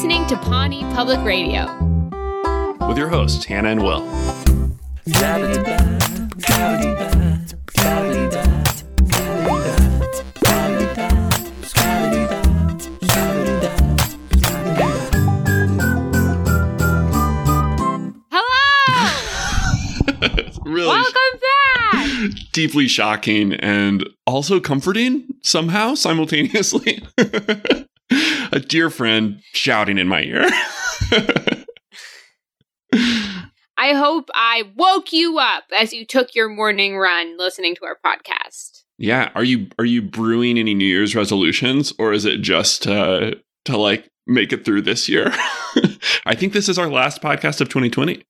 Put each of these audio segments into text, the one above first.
listening to Pawnee Public Radio. With your hosts, Hannah and Will. Really welcome back! Deeply shocking and also comforting somehow, simultaneously. A dear friend shouting in my ear. I hope I woke you up as you took your morning run listening to our podcast. Yeah. Are you brewing any New Year's resolutions, or is it just to like make it through this year? I think this is our last podcast of 2020.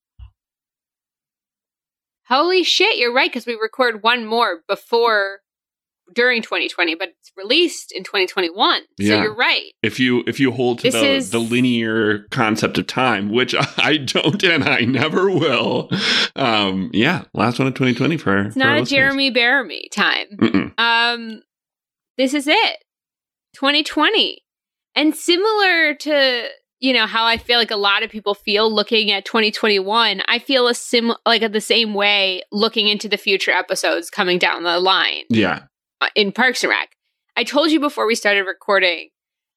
Holy shit, you're right, because we record one more during 2020, but it's released in 2021. Yeah. So you're right. If you hold to the linear concept of time, which I don't and I never will. Yeah, last one of 2020 for our listeners. It's not a Jeremy Bearimy time. This is it. 2020. And similar to... You know, how I feel like a lot of people feel looking at 2021, I feel the same way looking into the future episodes coming down the line. Yeah. In Parks and Rec. I told you before we started recording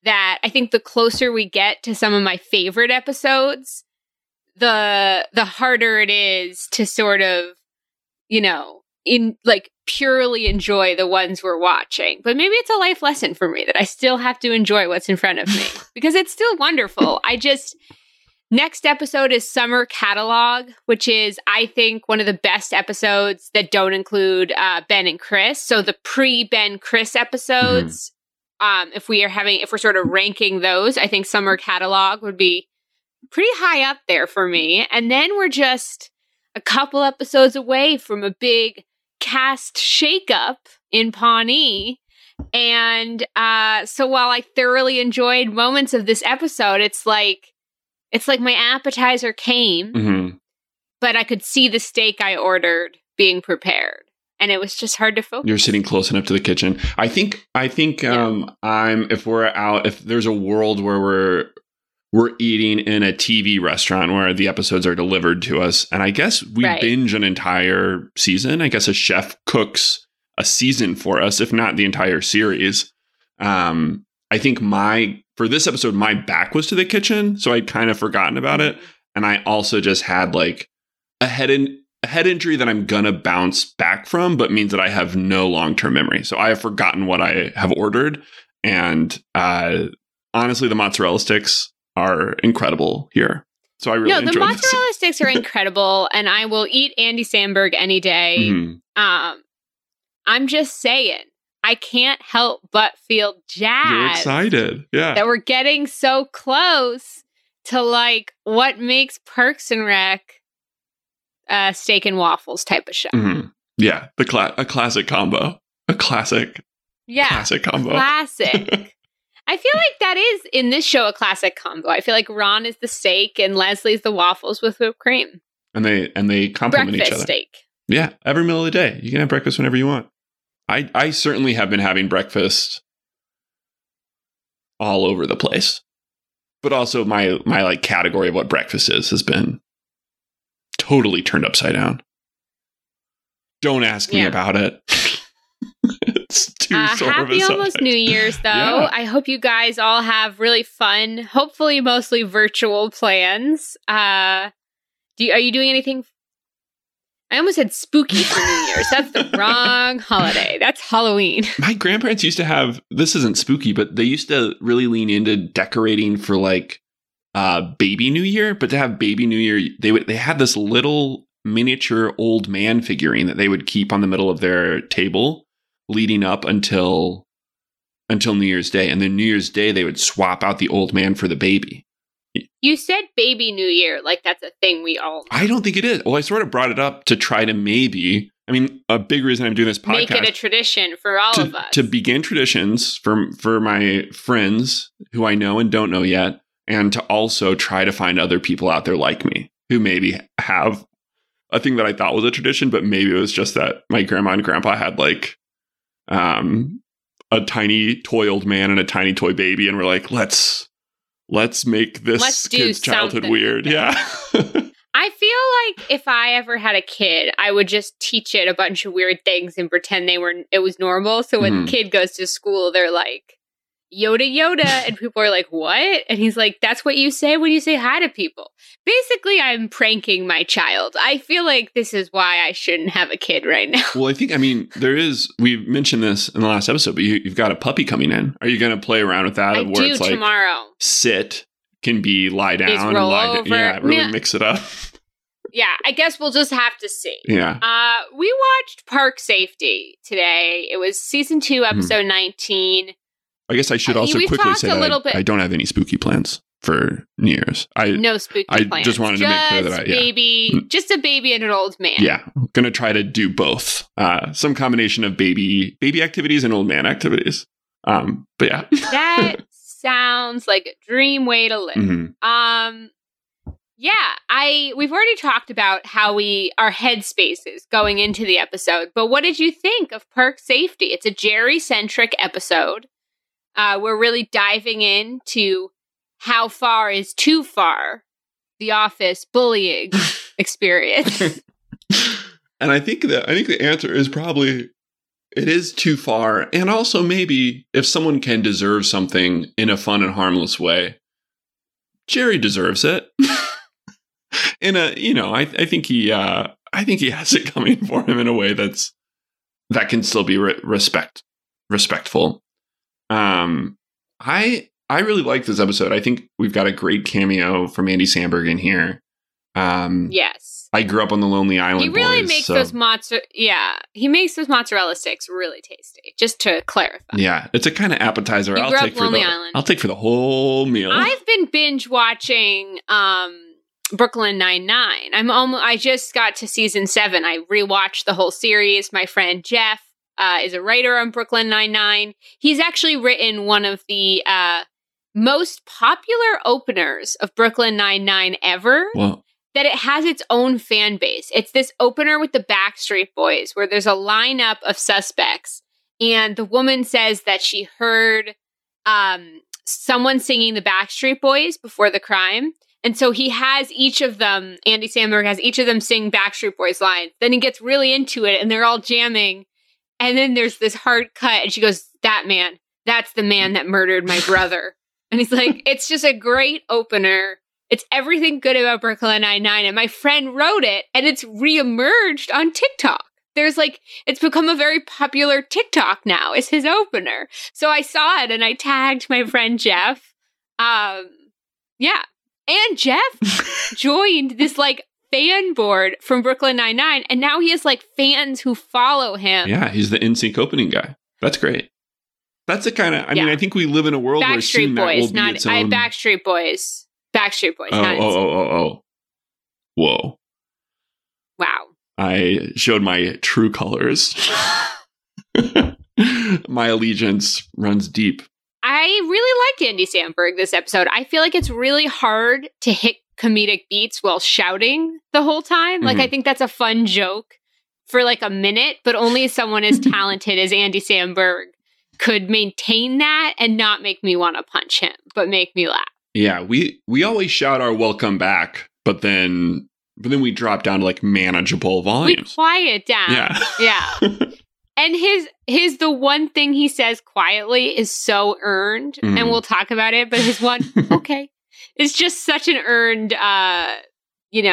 that I think the closer we get to some of my favorite episodes, the harder it is to sort of, you know, purely enjoy the ones we're watching. But maybe it's a life lesson for me that I still have to enjoy what's in front of me because it's still wonderful. Next episode is Summer Catalog, which is, I think, one of the best episodes that don't include Ben and Chris. So the pre-Ben Chris episodes, if we're sort of ranking those, I think Summer Catalog would be pretty high up there for me. And then we're just a couple episodes away from a big cast shakeup in Pawnee. And so while I thoroughly enjoyed moments of this episode, it's like my appetizer came, but I could see the steak I ordered being prepared. And it was just hard to focus. You're sitting close enough to the kitchen. I think yeah. If there's a world where we're eating in a TV restaurant where the episodes are delivered to us. And I guess we binge an entire season. I guess a chef cooks a season for us, if not the entire series. I think for this episode, my back was to the kitchen. So I'd kind of forgotten about it. And I also just had like a head injury that I'm going to bounce back from, but means that I have no long-term memory. So I have forgotten what I have ordered. And honestly, the mozzarella sticks are incredible here. So I really enjoyed the mozzarella sticks are incredible, and I will eat Andy Samberg any day. I'm just saying, I can't help but feel jazzed. You're excited. Yeah. That we're getting so close to like what makes Parks and Rec a steak and waffles type of show. Mm-hmm. Yeah. A classic combo. Classic combo. Classic. I feel like that is, in this show, a classic combo. I feel like Ron is the steak and Leslie's the waffles with whipped cream. And they complement each other. Steak. Yeah, every meal of the day. You can have breakfast whenever you want. I certainly have been having breakfast all over the place. But also my like category of what breakfast is has been totally turned upside down. Don't ask me about it. Happy almost New Year's, though. Yeah. I hope you guys all have really fun, hopefully mostly virtual plans. Are you doing anything? I almost said spooky for New Year's. That's the wrong holiday. That's Halloween. My grandparents used to have, this isn't spooky, but they used to really lean into decorating for like baby New Year. But to have baby New Year, they had this little miniature old man figurine that they would keep on the middle of their table, leading up until New Year's Day. And then New Year's Day, they would swap out the old man for the baby. You said baby New Year, like that's a thing we all know. I don't think it is. Well, I sort of brought it up to try to a big reason I'm doing this podcast. Make it a tradition for of us. To begin traditions for my friends who I know and don't know yet, and to also try to find other people out there like me who maybe have a thing that I thought was a tradition, but maybe it was just that my grandma and grandpa had like a tiny toy old man and a tiny toy baby, and we're like, let's let's make this kid's childhood weird. Yeah. I feel like if I ever had a kid, I would just teach it a bunch of weird things and pretend it was normal. So when the kid goes to school, they're like, Yoda, Yoda. And people are like, what? And he's like, that's what you say when you say hi to people. Basically, I'm pranking my child. I feel like this is why I shouldn't have a kid right now. Well, I think, we mentioned this in the last episode, but you've got a puppy coming in. Are you going to play around with that? It's like tomorrow. Sit can be lie down. Over. Yeah, really mix it up. Yeah, I guess we'll just have to see. Yeah. We watched Park Safety today. It was season 2, episode 19. I guess I should also quickly say that I don't have any spooky plans for New Year's. No spooky plans. I just wanted to make clear that just a baby and an old man. Yeah, I'm going to try to do both. Some combination of baby activities and old man activities. But yeah. That sounds like a dream way to live. Mm-hmm. Yeah, we've already talked about how our headspace is going into the episode. But what did you think of Park Safety? It's a Jerry-centric episode. We're really diving into how far is too far, the office bullying experience. And I think the answer is probably it is too far. And also maybe if someone can deserve something in a fun and harmless way, Jerry deserves it. I think he has it coming for him in a way that can still be respectful. I really like this episode. I think we've got a great cameo from Andy Samberg in here. Yes. I grew up on the Lonely Island. He really He makes those mozzarella sticks really tasty, just to clarify. Yeah, it's a kind of appetizer I'll take for the whole meal. I've been binge watching Brooklyn Nine-Nine. I just got to season 7. I rewatched the whole series. My friend Jeff is a writer on Brooklyn Nine-Nine. He's actually written one of the most popular openers of Brooklyn Nine-Nine ever. Wow. That it has its own fan base. It's this opener with the Backstreet Boys where there's a lineup of suspects. And the woman says that she heard someone singing the Backstreet Boys before the crime. And so he has each of them, Andy Samberg has each of them sing Backstreet Boys lines. Then he gets really into it and they're all jamming. And then there's this hard cut, and she goes, that man, that's the man that murdered my brother. And he's like, it's just a great opener. It's everything good about Brooklyn Nine-Nine. And my friend wrote it, and it's reemerged on TikTok. It's become a very popular TikTok now. It's his opener. So I saw it, and I tagged my friend Jeff. And Jeff joined this, fan board from Brooklyn Nine-Nine, and now he has fans who follow him. Yeah, he's the NSYNC opening guy. That's great. That's the kind of. I think we live in a world where soon that will be its own. Backstreet Boys. Backstreet Boys. Whoa. Wow. I showed my true colors. My allegiance runs deep. I really liked Andy Samberg this episode. I feel like it's really hard to hit comedic beats while shouting the whole time. I think that's a fun joke for a minute, but only someone as talented as Andy Samberg could maintain that and not make me want to punch him, but make me laugh. Yeah, we always shout our welcome back, but then we drop down to manageable volumes. We quiet down. Yeah. Yeah. And his the one thing he says quietly is so earned, and we'll talk about it, but his one okay. It's just such an earned, heightening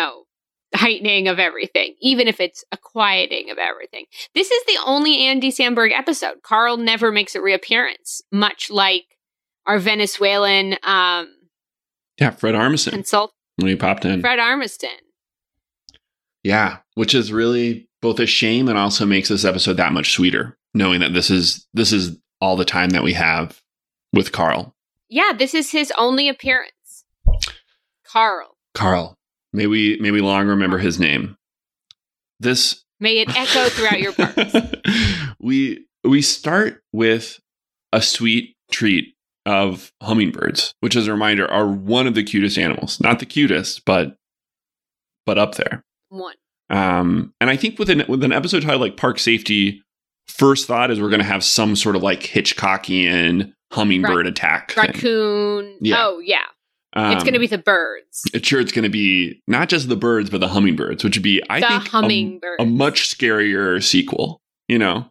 of everything, even if it's a quieting of everything. This is the only Andy Samberg episode. Carl never makes a reappearance, much like our Venezuelan. Fred Armisen. When he popped in. Fred Armisen. Yeah, which is really both a shame and also makes this episode that much sweeter, knowing that this is all the time that we have with Carl. Yeah, this is his only appearance. Carl. May we long remember his name. This may it echo throughout your parts. We start with a sweet treat of hummingbirds, which as a reminder are one of the cutest animals. Not the cutest, but up there. One. And I think with an episode titled Park Safety, first thought is we're going to have some sort of Hitchcockian hummingbird attack. Raccoon. Yeah. Oh yeah. It's going to be the birds. It's going to be not just the birds, but the hummingbirds, which would be, I think, a much scarier sequel. You know,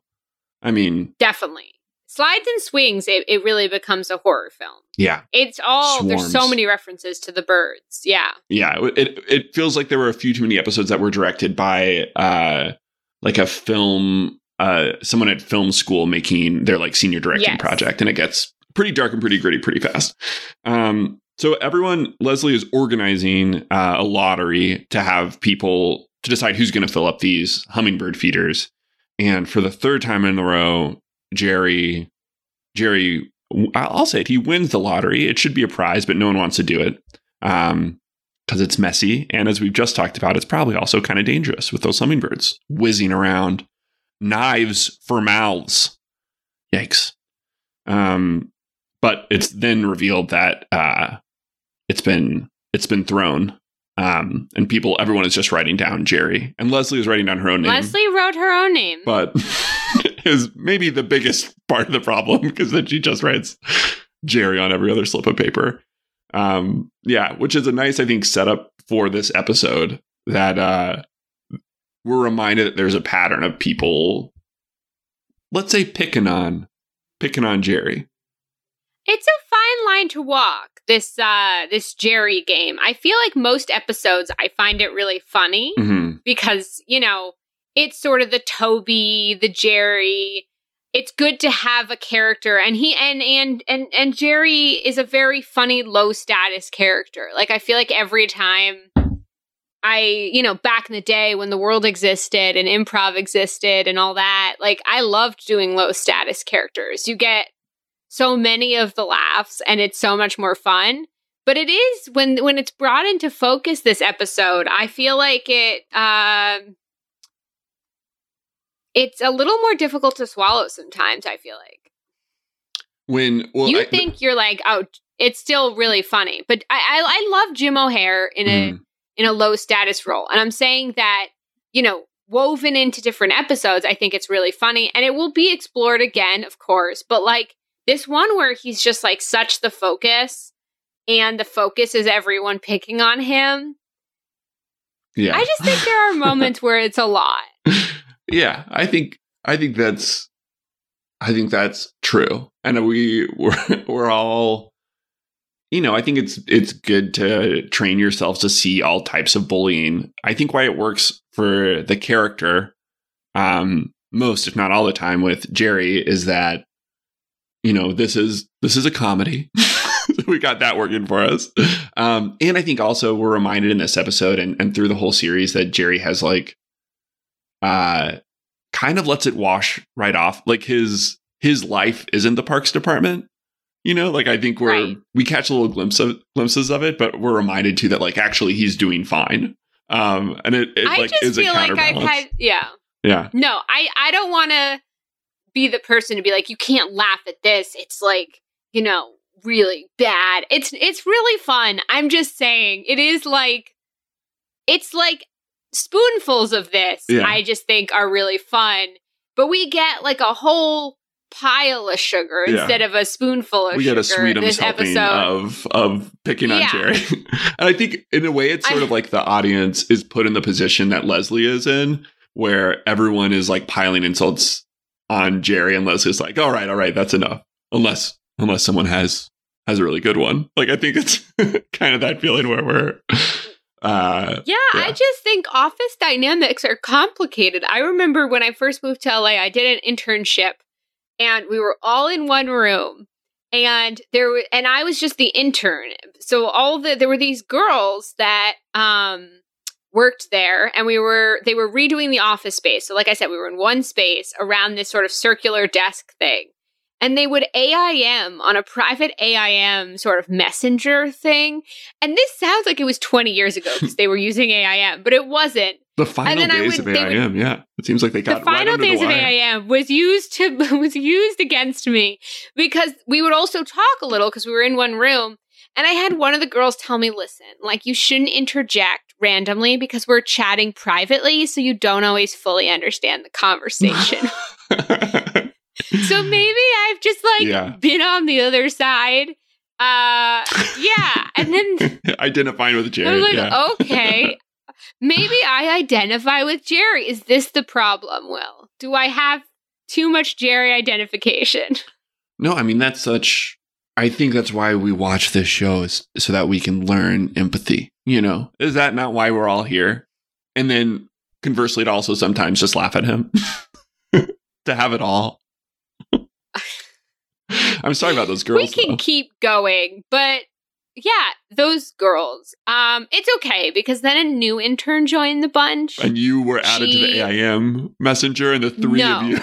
I mean, definitely. Slides and Swings, it really becomes a horror film. Yeah. It's all, Swarms. There's so many references to the birds. Yeah. Yeah. It feels like there were a few too many episodes that were directed by like a film, someone at film school making their like senior directing project. And it gets pretty dark and pretty gritty pretty fast. So Leslie is organizing a lottery to have people to decide who's going to fill up these hummingbird feeders. And for the third time in a row, Jerry, I'll say it, he wins the lottery. It should be a prize, but no one wants to do it because it's messy. And as we've just talked about, it's probably also kind of dangerous with those hummingbirds whizzing around. Knives for mouths. Yikes. But it's then revealed that it's been thrown. And everyone is just writing down Jerry. And Leslie is writing down her own name. Leslie wrote her own name. But is maybe the biggest part of the problem, because then she just writes Jerry on every other slip of paper. Which is a nice, I think, setup for this episode that we're reminded that there's a pattern of people, let's say, picking on Jerry. It's a fine line to walk, this Jerry game. I feel like most episodes I find it really funny because, you know, it's sort of the Toby, the Jerry. It's good to have a character, and he and Jerry is a very funny, low status character. Like, I feel like every time back in the day when the world existed and improv existed and all that, like, I loved doing low status characters. You get so many of the laughs, and it's so much more fun. But it is, when it's brought into focus this episode, I feel like it's a little more difficult to swallow sometimes, I feel like. You're like, oh, it's still really funny. But I love Jim O'Heir in a low status role. And I'm saying that, you know, woven into different episodes, I think it's really funny. And it will be explored again, of course. But like, this one where he's just like such the focus, and the focus is everyone picking on him. Yeah. I just think there are moments where it's a lot. Yeah, I think that's true. And we're all, you know, I think it's good to train yourself to see all types of bullying. I think why it works for the character most, if not all the time, with Jerry is that, you know, this is a comedy. We got that working for us. And I think also we're reminded in this episode and through the whole series that Jerry has like kind of lets it wash right off. Like his life isn't the Parks Department. You know, like I think we catch a little glimpses of it, but we're reminded too that like actually he's doing fine. And it I like just is feel a counterbalance. Like I've had, yeah. Yeah. No, I don't want to be the person to be like, you can't laugh at this, it's like, you know, really bad. It's really fun. I'm just saying it is like, it's like spoonfuls of this I just think are really fun, but we get like a whole pile of sugar instead of a spoonful of sugar. We get a Sweetums helping of picking on Jerry. And I think in a way it's sort of like the audience is put in the position that Leslie is in, where everyone is like piling insults on Jerry, and Leslie's like, all right, that's enough. Unless someone has a really good one. Like, I think it's kind of that feeling where we're... I just think office dynamics are complicated. I remember when I first moved to LA, I did an internship, and we were all in one room, and I was just the intern. So there were these girls that worked there, and they were redoing the office space. So like I said, we were in one space around this sort of circular desk thing. And they would AIM on a private AIM sort of messenger thing. And this sounds like it was 20 years ago because they were using AIM, but it wasn't. The final days of AIM, yeah. It seems like they got right under the wire. The final days of AIM was used against me, because we would also talk a little because we were in one room. And I had one of the girls tell me, listen, like, you shouldn't interject randomly because we're chatting privately, so you don't always fully understand the conversation. So maybe I've just, like, been on the other side Yeah. And then identifying with Jerry. I was like, yeah. Okay. Maybe I identify with Jerry. Is this the problem, Will? Do I have too much Jerry identification? No, I mean, that's such... I think that's why we watch this show, is so that we can learn empathy. You know, is that not why we're all here? And then conversely, to also sometimes just laugh at him. To have it all. I'm sorry about those girls. We can keep going, but yeah, those girls. It's okay, because then a new intern joined the bunch. And you were added to the AIM messenger, and the three of you.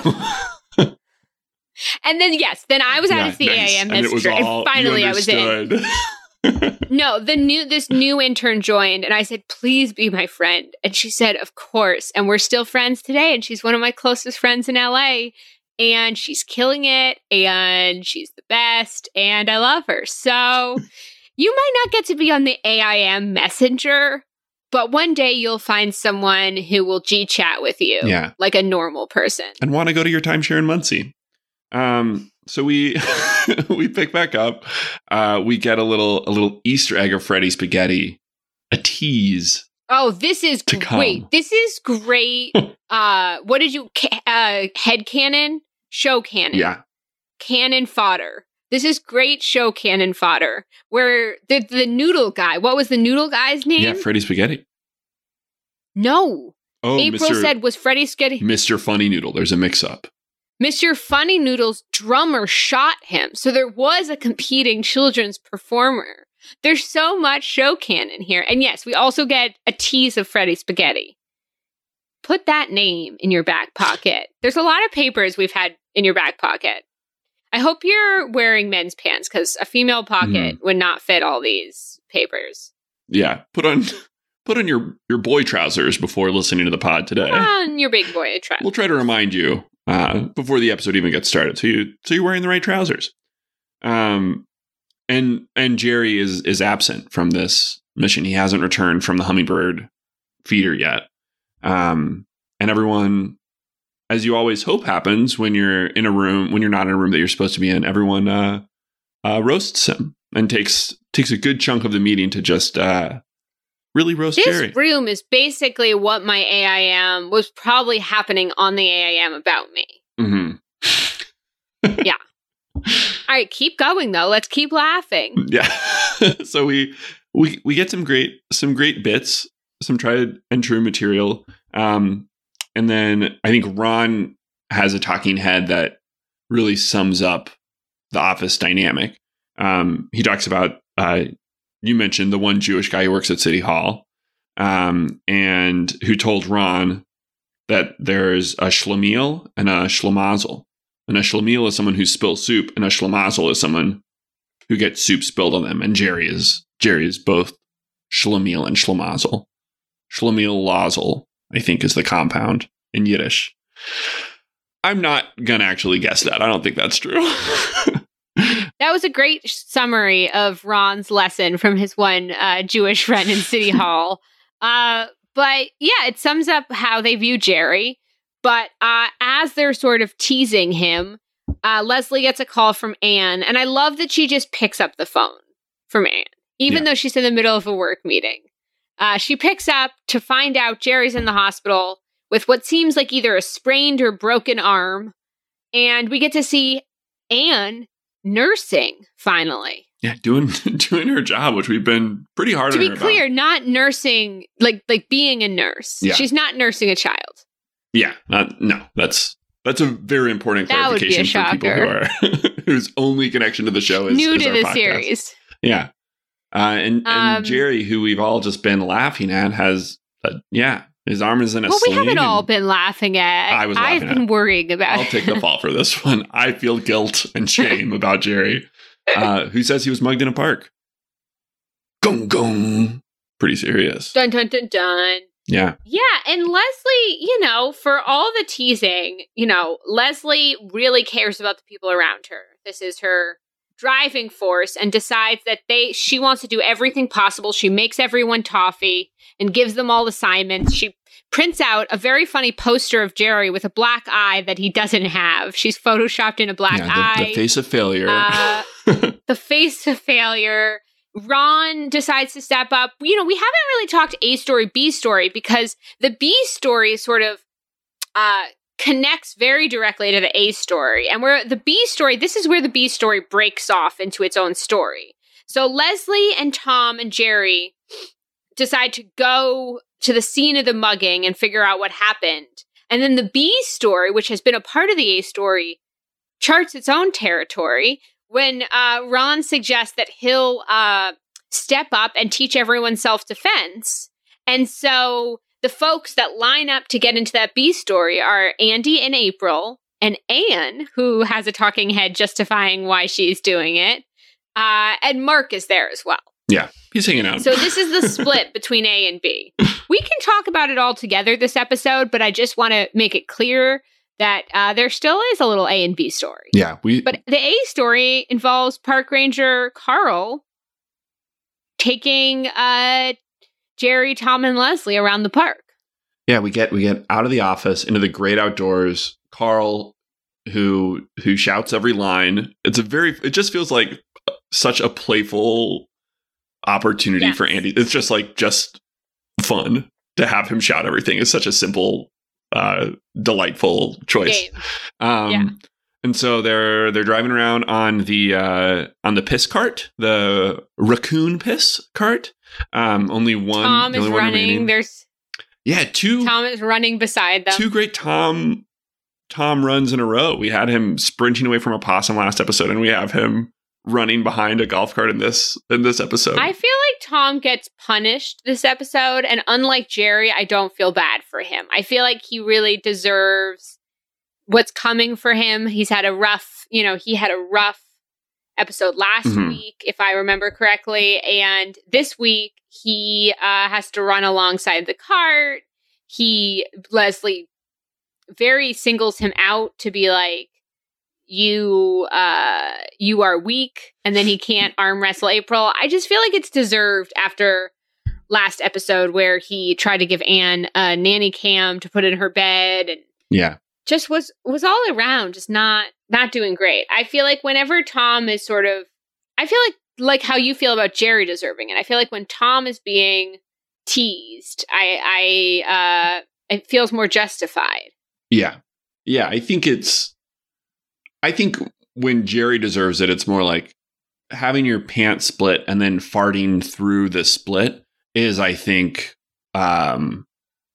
And then, yes, then I was added to the AIM messenger, and finally I was in. No, this new intern joined, and I said, please be my friend. And she said, of course. And we're still friends today. And she's one of my closest friends in LA. And she's killing it. And she's the best. And I love her. So you might not get to be on the AIM messenger, but one day you'll find someone who will G-chat with you. Yeah. Like a normal person. And want to go to your timeshare in Muncie. So we we pick back up. We get a little Easter egg of Freddy Spaghetti, a tease. Oh, this is great! Come. This is great. What did you headcanon? Show cannon. Yeah, cannon fodder. This is great show cannon fodder. Where the noodle guy? What was the noodle guy's name? Yeah, Freddy Spaghetti. No. Oh, April said was Freddy Spaghetti. Mr. Funny Noodle. There's a mix-up. Mr. Funny Noodle's drummer shot him. So there was a competing children's performer. There's so much show canon here. And yes, we also get a tease of Freddy Spaghetti. Put that name in your back pocket. There's a lot of papers we've had in your back pocket. I hope you're wearing men's pants, because a female pocket would not fit all these papers. Yeah. Put on your boy trousers before listening to the pod today. Put on your big boy trousers. We'll try to remind you. Before the episode even gets started. So you're wearing the right trousers. And Jerry is absent from this mission. He hasn't returned from the hummingbird feeder yet. And everyone, as you always hope happens when you're not in a room that you're supposed to be in, everyone roasts him and takes a good chunk of the meeting to just really roast Jerry. This room is basically what my AIM was probably happening on the AIM about me. Mm-hmm. Yeah. All right, keep going though. Let's keep laughing. Yeah. So we get some great bits, some tried and true material. And then I think Ron has a talking head that really sums up the office dynamic. He talks about you mentioned the one Jewish guy who works at City Hall, and who told Ron that there's a schlemiel and a schlemazel. And a schlemiel is someone who spills soup, and a schlemazel is someone who gets soup spilled on them. And Jerry is both schlemiel and schlemazel. Schlemiel lazel, I think, is the compound in Yiddish. I'm not going to actually guess that. I don't think that's true. That was a great summary of Ron's lesson from his one Jewish friend in City Hall. But yeah, it sums up how they view Jerry. But as they're sort of teasing him, Leslie gets a call from Anne. And I love that she just picks up the phone from Anne, even though she's in the middle of a work meeting. She picks up to find out Jerry's in the hospital with what seems like either a sprained or broken arm. And we get to see Anne nursing, finally. Yeah, doing her job, which we've been pretty hard on her about. To be clear, not nursing, like being a nurse. Yeah. She's not nursing a child. Yeah, no, that's a very important clarification for people whose only connection to the show is new to the podcast. Series. Yeah, and Jerry, who we've all just been laughing at, has his arm is in a sling. Well, we haven't all been laughing at. I was laughing I've been at. Worrying about. I'll take the fall for this one. I feel guilt and shame about Jerry, who says he was mugged in a park. Gong gong. Pretty serious. Dun dun dun dun. Yeah. Yeah, and Leslie, for all the teasing, Leslie really cares about the people around her. This is her driving force, and decides that she wants to do everything possible. She makes everyone toffee and gives them all assignments. She prints out a very funny poster of Jerry with a black eye that he doesn't have. She's photoshopped in a black eye. The face of failure. The face of failure. Ron decides to step up. You know, we haven't really talked A story, B story, because the B story sort of connects very directly to the A story. And where the B story, this is where the B story breaks off into its own story. So Leslie and Tom and Jerry decide to go to the scene of the mugging and figure out what happened. And then the B story, which has been a part of the A story, charts its own territory when Ron suggests that he'll step up and teach everyone self-defense. And so the folks that line up to get into that B story are Andy and April and Anne, who has a talking head justifying why she's doing it. And Mark is there as well. Yeah, he's hanging out. So this is the split between A and B. We can talk about it all together this episode, but I just want to make it clear that there still is a little A and B story. Yeah. But the A story involves park ranger Carl taking Jerry, Tom, and Leslie around the park. Yeah, we get out of the office into the great outdoors. Carl, who shouts every line. It just feels like such a playful opportunity for Andy. It's just fun to have him shout everything. It's such a simple, delightful choice. And so they're driving around on the piss cart, the raccoon piss cart. Only one. Tom is running. Two. Tom is running beside them. Two great Tom runs in a row. We had him sprinting away from a possum last episode, and we have him running behind a golf cart in this episode. I feel like Tom gets punished this episode, and unlike Jerry, I don't feel bad for him. I feel like he really deserves what's coming for him. He's had a rough, he had a rough episode last week, if I remember correctly, and this week he has to run alongside the cart. Leslie very singles him out to be like, you are weak, and then he can't arm wrestle April. I just feel like it's deserved after last episode where he tried to give Anne a nanny cam to put in her bed, and just was all around just not doing great. I feel like whenever Tom is sort of, I feel like how you feel about Jerry deserving it. I feel like when Tom is being teased, it feels more justified. Yeah. I think when Jerry deserves it, it's more like having your pants split and then farting through the split is, I think,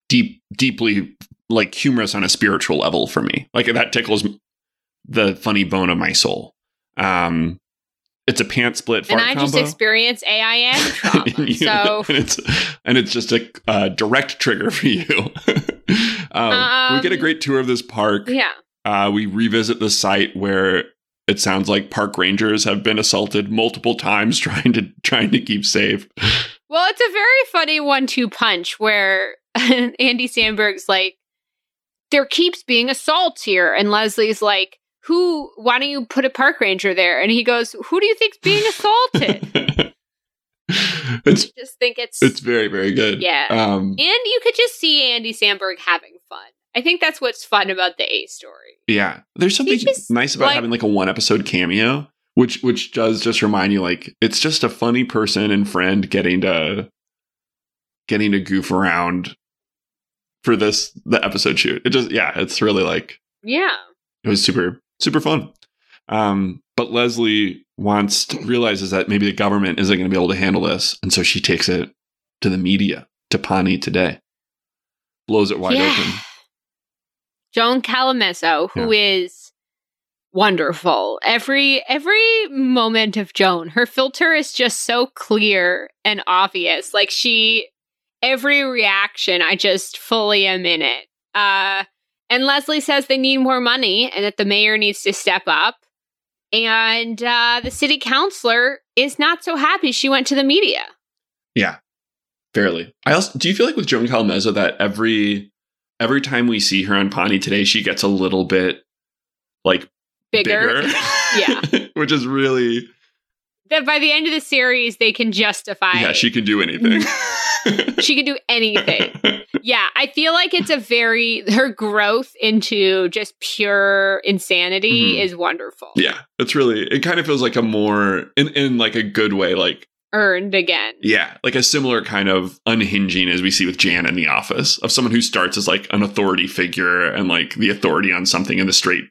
deeply like humorous on a spiritual level for me. Like that tickles the funny bone of my soul. It's a pants split fart combo. And I just experienced AIM trauma. and it's just a direct trigger for you. We get a great tour of this park. Yeah. We revisit the site where it sounds like park rangers have been assaulted multiple times trying to keep safe. Well, it's a very funny 1-2 punch where Andy Samberg's like, there keeps being assaults here. And Leslie's like, why don't you put a park ranger there? And he goes, who do you think's being assaulted? I just think it's very, very good. Yeah. And you could just see Andy Samberg having fun. I think that's what's fun about the A story. Yeah. There's something nice about having a one episode cameo, which does just remind you it's just a funny person and friend getting to goof around for the episode shoot. It just it's really it was super, super fun. But Leslie realizes that maybe the government isn't going to be able to handle this, and so she takes it to the media, to Pawnee Today. Blows it wide open. Joan Calamezzo, who is wonderful. Every moment of Joan, her filter is just so clear and obvious. Like every reaction, I just fully am in it. And Leslie says they need more money and that the mayor needs to step up. And the city councilor is not so happy she went to the media. Yeah, fairly. Do you feel like with Joan Calamezzo that every time we see her on Pawnee Today, she gets a little bit bigger. Yeah. Which is really that by the end of the series, they can justify. Yeah, she can do anything. She can do anything. Yeah, I feel like it's a very, her growth into just pure insanity is wonderful. Yeah, it's really, it kind of feels like a more, in like a good way, like. Earned again. Yeah, like a similar kind of unhinging as we see with Jan in The Office, of someone who starts as like an authority figure and like the authority on something in the straight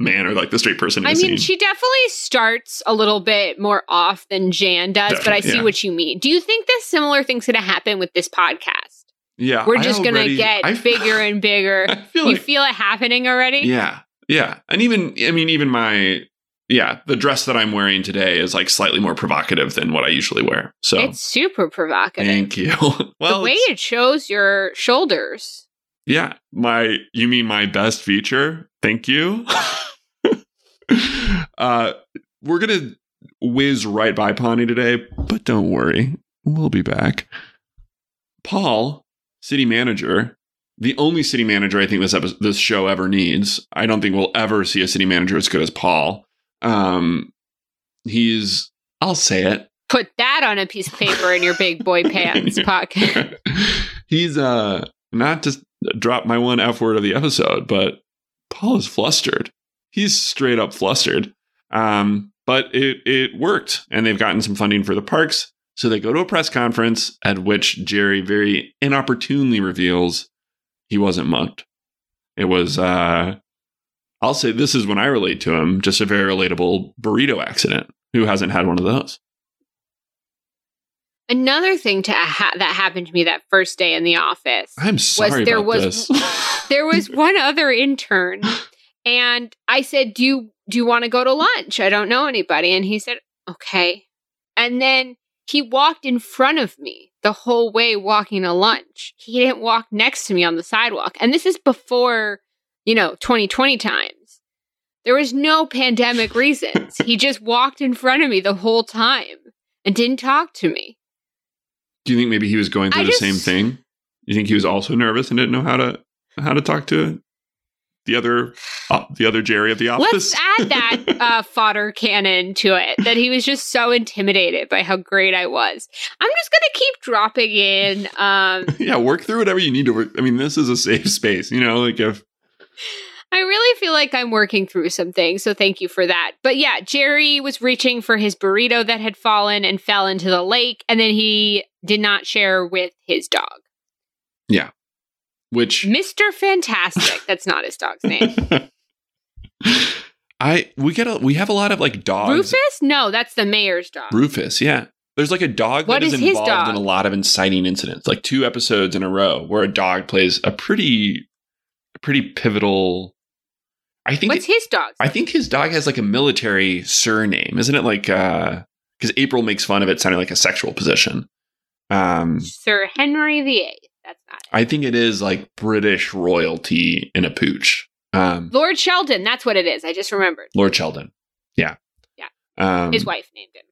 man or like the straight person. I mean, she definitely starts a little bit more off than Jan does, definitely, but I see what you mean. Do you think this similar thing's going to happen with this podcast? Yeah. We're just going to get bigger and bigger. You feel it happening already? Yeah. Yeah. And even, I mean, even my... Yeah, the dress that I'm wearing today is like slightly more provocative than what I usually wear. So it's super provocative. Thank you. Well, the way it shows your shoulders. Yeah, you mean my best feature? Thank you. We're gonna whiz right by Pawnee today, but don't worry, we'll be back. Paul, city manager. The only city manager I think this show ever needs. I don't think we'll ever see a city manager as good as Paul. He's, I'll say it. Put that on a piece of paper in your big boy pants pocket. He's, not to drop my one F word of the episode, but Paul is flustered. He's straight up flustered. But it worked, and they've gotten some funding for the parks. So they go to a press conference at which Jerry very inopportunely reveals he wasn't mugged. It was, I'll say this is when I relate to him, just a very relatable burrito accident. Who hasn't had one of those? Another thing that happened to me that first day in the office. I'm sorry was there about was this. There was one other intern, and I said, "Do you want to go to lunch? I don't know anybody." And he said, "Okay." And then he walked in front of me the whole way walking to lunch. He didn't walk next to me on the sidewalk. And this is before 2020 times. There was no pandemic reasons. He just walked in front of me the whole time and didn't talk to me. Do you think maybe he was going through the same thing? You think he was also nervous and didn't know how to talk to the other Jerry of the office? Let's add that fodder cannon to it, that he was just so intimidated by how great I was. I'm just going to keep dropping in. Yeah, work through whatever you need to work. I mean, this is a safe space, like if... I really feel like I'm working through something, so thank you for that. But yeah, Jerry was reaching for his burrito that had fallen and fell into the lake, and then he did not share with his dog. Yeah. Which... Mr. Fantastic. That's not his dog's name. We have a lot of like dogs. Rufus? No, that's the mayor's dog. Rufus, yeah. There's like a dog that is involved in a lot of inciting incidents, like 2 episodes in a row where a dog plays a pretty pivotal. I think what's his dog? I think his dog has like a military surname, isn't it? Like because April makes fun of it sounding like a sexual position. Sir Henry VIII. That's not it. I think it is like British royalty in a pooch. Lord Sheldon. That's what it is. I just remembered. Lord Sheldon. Yeah. Yeah. His wife named him.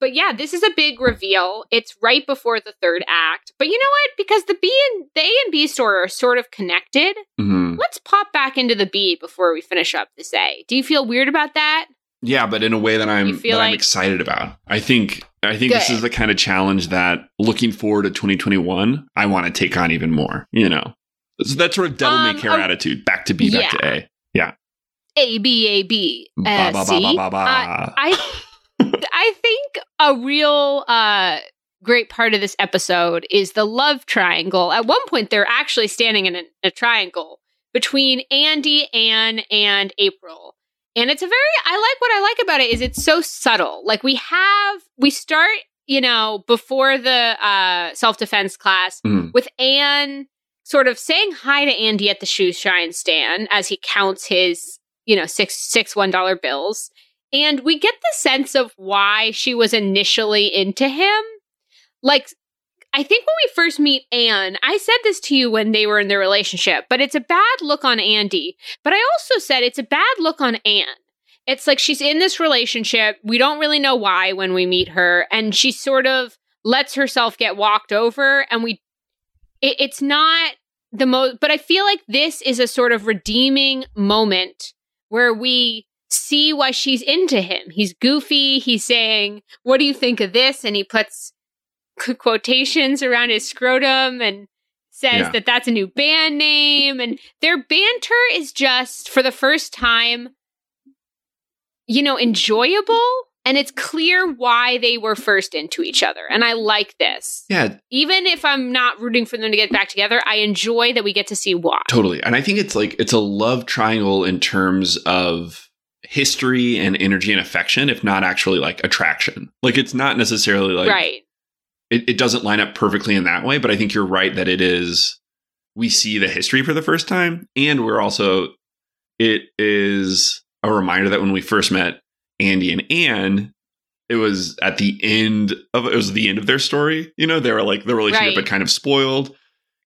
But yeah, this is a big reveal. It's right before the third act. But you know what? Because the A and B story are sort of connected, let's pop back into the B before we finish up this A. Do you feel weird about that? Yeah, but in a way that I'm excited about. I think good. This is the kind of challenge that, looking forward to 2021, I want to take on even more. So that sort of devil may care attitude. Back to B, back to A. Yeah. A B A B. I think a real great part of this episode is the love triangle. At one point, they're actually standing in a triangle between Andy, Anne, and April. And it's what I like about it is it's so subtle. Like we start, before the self-defense class with Anne sort of saying hi to Andy at the shoe shine stand as he counts his, six $1 bills. And we get the sense of why she was initially into him. Like, I think when we first meet Anne, I said this to you when they were in their relationship, but it's a bad look on Andy. But I also said it's a bad look on Anne. It's like she's in this relationship. We don't really know why when we meet her. And she sort of lets herself get walked over. And it's not the most... But I feel like this is a sort of redeeming moment where we... see why she's into him. He's goofy. He's saying, "What do you think of this?" And he puts quotations around his scrotum and says that that's a new band name. And their banter is just, for the first time, you know, enjoyable. And it's clear why they were first into each other. And I like this. Yeah. Even if I'm not rooting for them to get back together, I enjoy that we get to see why. Totally. And I think it's like, it's a love triangle in terms of history and energy and affection, if not actually like attraction. Like it's not necessarily like, right. It doesn't line up perfectly in that way. But I think you're right that it is, we see the history for the first time. And we're also, it is a reminder that when we first met, Andy and Anne, it was the end of their story. You know, they were like the relationship had kind of spoiled.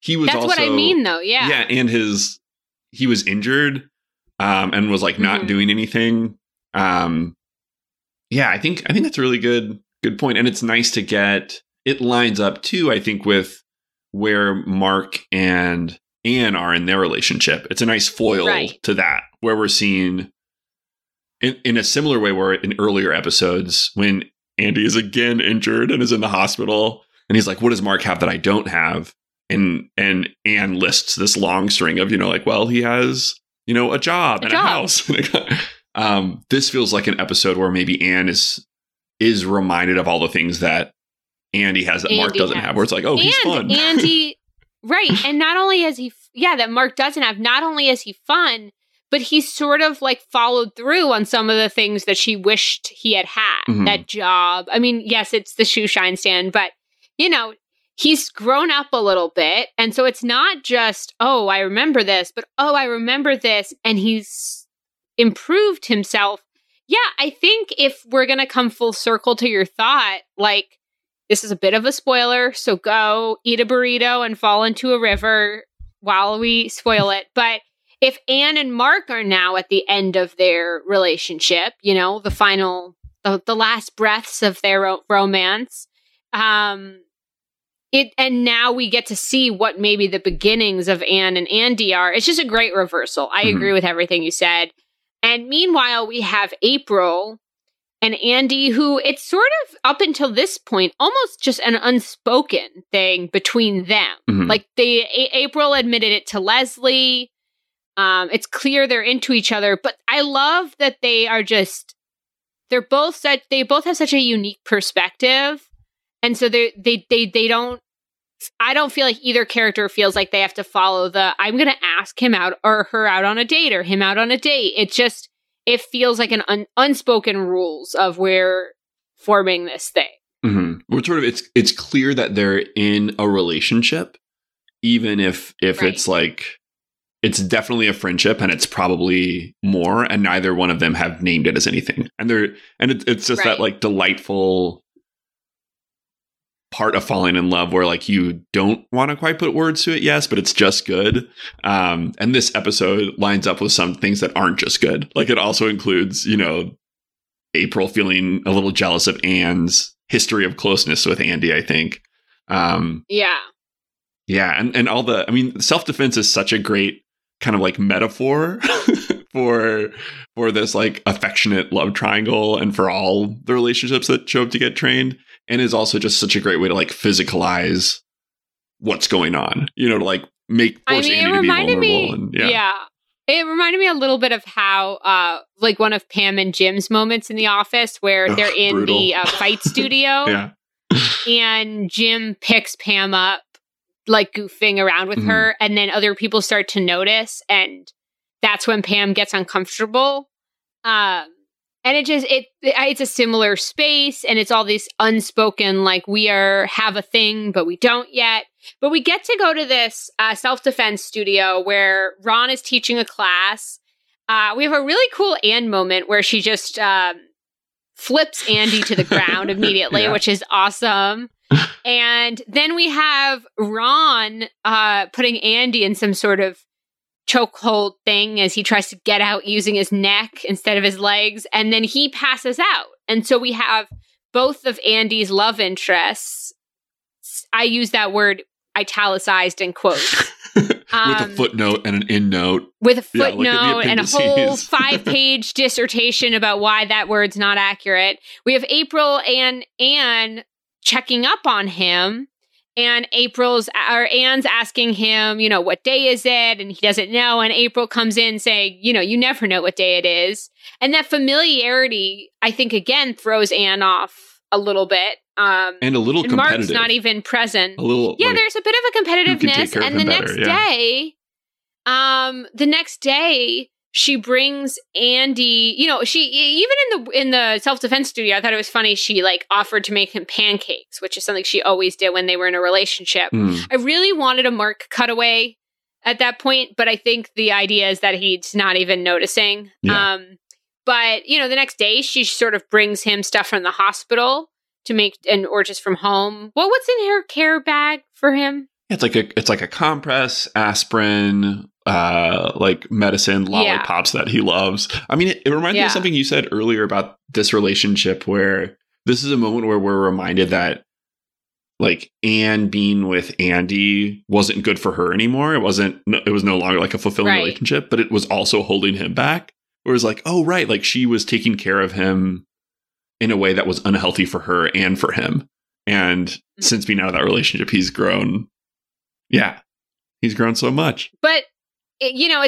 He was That's also what I mean though, yeah. Yeah, and he was injured and was like not doing anything. Yeah, I think that's a really good point. And it's nice to get it lines up too, I think, with where Mark and Anne are in their relationship. It's a nice foil to that, where we're seeing in a similar way where in earlier episodes, when Andy is again injured and is in the hospital and he's like, what does Mark have that I don't have? And Anne lists this long string of, you know, like, well, he has, you know, a job and a house. This feels like an episode where maybe Anne is reminded of all the things that Andy has that Mark doesn't have, where it's like, oh, he's fun. Andy, right. And not only has he, that Mark doesn't have, not only is he fun, but he sort of like followed through on some of the things that she wished he had. Mm-hmm. That job. I mean, yes, it's the shoe shine stand, but, you know, he's grown up a little bit. And so it's not just, oh, I remember this, but oh, I remember this. And he's improved himself. Yeah, I think if we're going to come full circle to your thought, like, this is a bit of a spoiler. So go eat a burrito and fall into a river while we spoil it. But if Anne and Mark are now at the end of their relationship, you know, the final, the last breaths of their romance, and now we get to see what maybe the beginnings of Anne and Andy are. It's just a great reversal. I agree with everything you said. And meanwhile, we have April and Andy, who it's sort of up until this point, almost just an unspoken thing between them. Mm-hmm. Like April admitted it to Leslie. It's clear they're into each other, but I love that they are just, they both have such a unique perspective. And so I don't feel like either character feels like they have to follow I'm going to ask him out or her out on a date or him out on a date. It just, it feels like an unspoken rules of we're forming this thing. Mm-hmm. We're sort of, it's clear that they're in a relationship, even if it's like, it's definitely a friendship, and it's probably more, and neither one of them have named it as anything. And it's just that like delightful part of falling in love where like you don't want to quite put words to it, yes, but it's just good. And this episode lines up with some things that aren't just good. Like it also includes, you know, April feeling a little jealous of Anne's history of closeness with Andy, I think. Yeah, and all the, I mean, self-defense is such a great kind of like metaphor for this like affectionate love triangle and for all the relationships that show up to get trained, and is also just such a great way to like physicalize what's going on, you know, to like force Andy to be vulnerable. It reminded me a little bit of how like one of Pam and Jim's moments in The Office where they're in the fight studio and Jim picks Pam up, like goofing around with her, and then other people start to notice, and that's when Pam gets uncomfortable. And it just it's a similar space, and it's all this unspoken, like we have a thing, but we don't yet. But we get to go to this self-defense studio where Ron is teaching a class. We have a really cool Anne moment where she just flips Andy to the ground immediately, which is awesome. And then we have Ron putting Andy in some sort of chokehold thing as he tries to get out using his neck instead of his legs. And then he passes out. And so we have both of Andy's love interests. I use that word italicized in quotes. With a footnote and an end note. With a footnote and a whole 5-page dissertation about why that word's not accurate. We have April and Anne checking up on him. And Anne's asking him, you know, what day is it? And he doesn't know. And April comes in saying, you know, you never know what day it is. And that familiarity, I think, again, throws Anne off a little bit. And a little and competitive. Mark's not even present. A little, yeah, like, there's a bit of a competitiveness. And the next day, she brings Andy, you know, she even in the self-defense studio, I thought it was funny. She like offered to make him pancakes, which is something she always did when they were in a relationship. Mm. I really wanted a Mark cutaway at that point, but I think the idea is that he's not even noticing. Yeah. But you know, the next day she sort of brings him stuff from the hospital to make, and or just from home. Well, what's in her care bag for him? It's like a compress, aspirin, like medicine, lollipops that he loves. I mean, it reminds me of something you said earlier about this relationship, where this is a moment where we're reminded that like Anne being with Andy wasn't good for her anymore. It was no longer like a fulfilling relationship, but it was also holding him back. Where it's like, oh, right. Like she was taking care of him in a way that was unhealthy for her and for him. And since being out of that relationship, he's grown. Yeah. He's grown so much. But you know,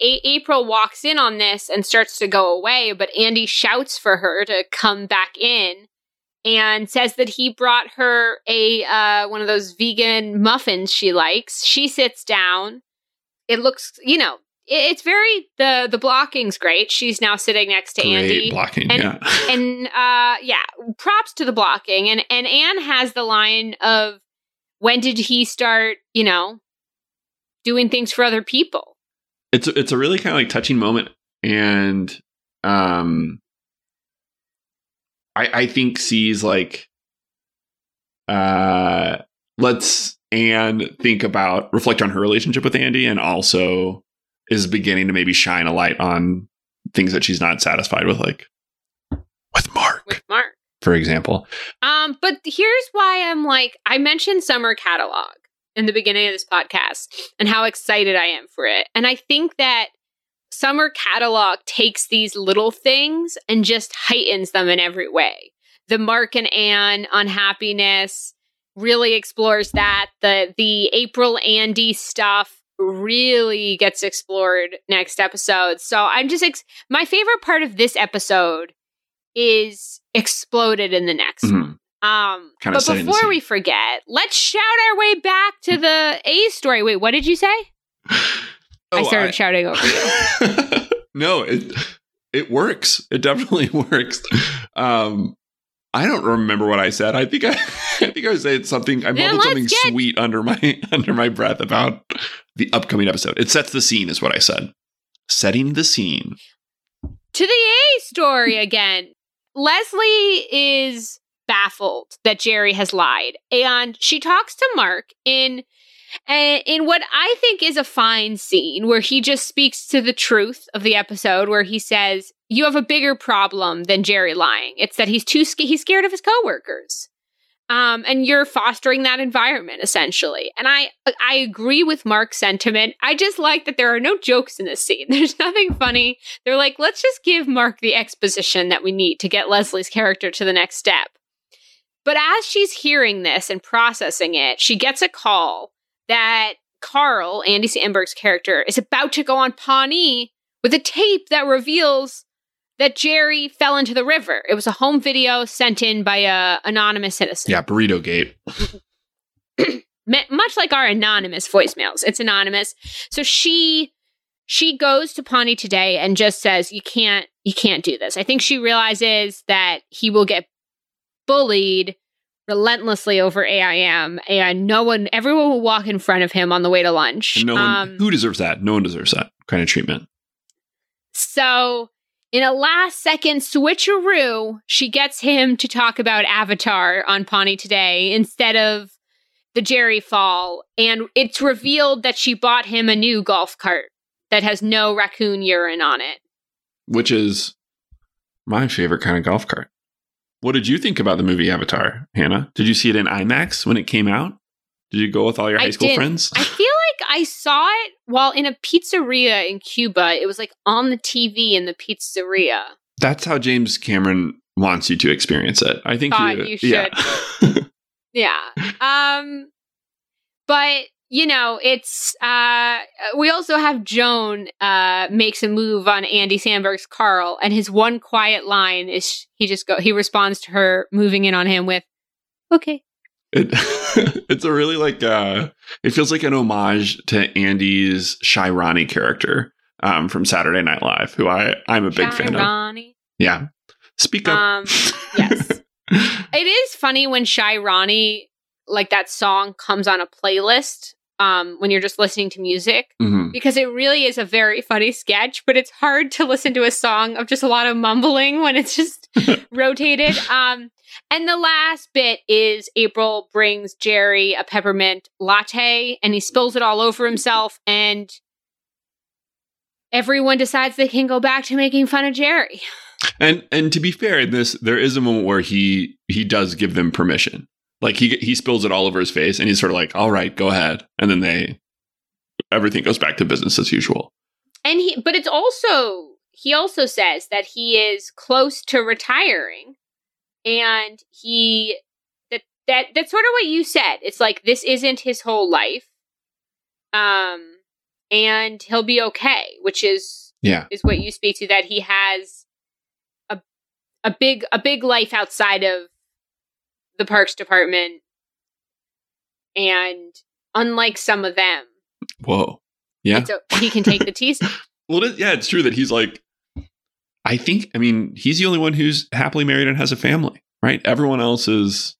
April walks in on this and starts to go away, but Andy shouts for her to come back in and says that he brought her one of those vegan muffins she likes. She sits down. It looks, you know, it's very, the blocking's great. She's now sitting next to Andy. Blocking, and, yeah. And, props to the blocking. And Anne has the line of, when did he start, you know, doing things for other people? It's a really kind of like touching moment. And I think sees like lets Anne reflect on her relationship with Andy, and also is beginning to maybe shine a light on things that she's not satisfied with, like with Mark. For example. But here's why I'm like, I mentioned Summer Catalog in the beginning of this podcast and how excited I am for it. And I think that Summer Catalog takes these little things and just heightens them in every way. The Mark and Anne unhappiness really explores that. The April Andy stuff really gets explored next episode. So I'm just, my favorite part of this episode is exploded in the next one. But before we forget, let's shout our way back to the A story. Wait, what did you say? I started shouting over you. No, it works. It definitely works. I don't remember what I said. I think I said something. I mumbled something sweet under my breath about the upcoming episode. It sets the scene, is what I said. Setting the scene to the A story again. Leslie is baffled that Jerry has lied, and she talks to Mark in what I think is a fine scene where he just speaks to the truth of the episode, where he says, you have a bigger problem than Jerry lying. It's that he's scared of his coworkers, and you're fostering that environment essentially. And I agree with Mark's sentiment. I just like that there are no jokes in this scene. There's nothing funny. They're like, let's just give Mark the exposition that we need to get Leslie's character to the next step. But as she's hearing this and processing it, she gets a call that Carl, Andy Samberg's character, is about to go on Pawnee with a tape that reveals that Jerry fell into the river. It was a home video sent in by an anonymous citizen. Yeah, Burrito Gate. Much like our anonymous voicemails. It's anonymous. So she goes to Pawnee Today and just says, you can't do this. I think she realizes that he will get bullied relentlessly over AIM, and everyone will walk in front of him on the way to lunch. And who deserves that? No one deserves that kind of treatment. So in a last second switcheroo, she gets him to talk about Avatar on Pawnee Today instead of the Jerry fall. And it's revealed that she bought him a new golf cart that has no raccoon urine on it, which is my favorite kind of golf cart. What did you think about the movie Avatar, Hannah? Did you see it in IMAX when it came out? Did you go with all your high school friends? I feel like I saw it while in a pizzeria in Cuba. It was like on the TV in the pizzeria. That's how James Cameron wants you to experience it. I think you should. Yeah. But you know, it's we also have Joan makes a move on Andy Samberg's Carl, and his one quiet line is he responds to her moving in on him with, "Okay." It's a really it feels like an homage to Andy's Shy Ronnie character from Saturday Night Live, who I'm a big fan of. Ronnie. Yeah. Speak up. Yes. It is funny when Shy Ronnie, like that song, comes on a playlist when you're just listening to music, mm-hmm. because it really is a very funny sketch, but it's hard to listen to a song of just a lot of mumbling when it's just rotated. And the last bit is April brings Jerry a peppermint latte and he spills it all over himself, and everyone decides they can go back to making fun of Jerry. And to be fair, in this, there is a moment where he does give them permission. Like he spills it all over his face and he's sort of like, all right, go ahead. And then everything goes back to business as usual. And he also says that he is close to retiring, and that's sort of what you said. It's like, this isn't his whole life. And he'll be okay, which is what you speak to, that he has a big life outside of the parks department, and unlike some of them, whoa, yeah, so he can take the tease. Well, yeah, it's true that he's like, he's the only one who's happily married and has a family, right? Everyone else is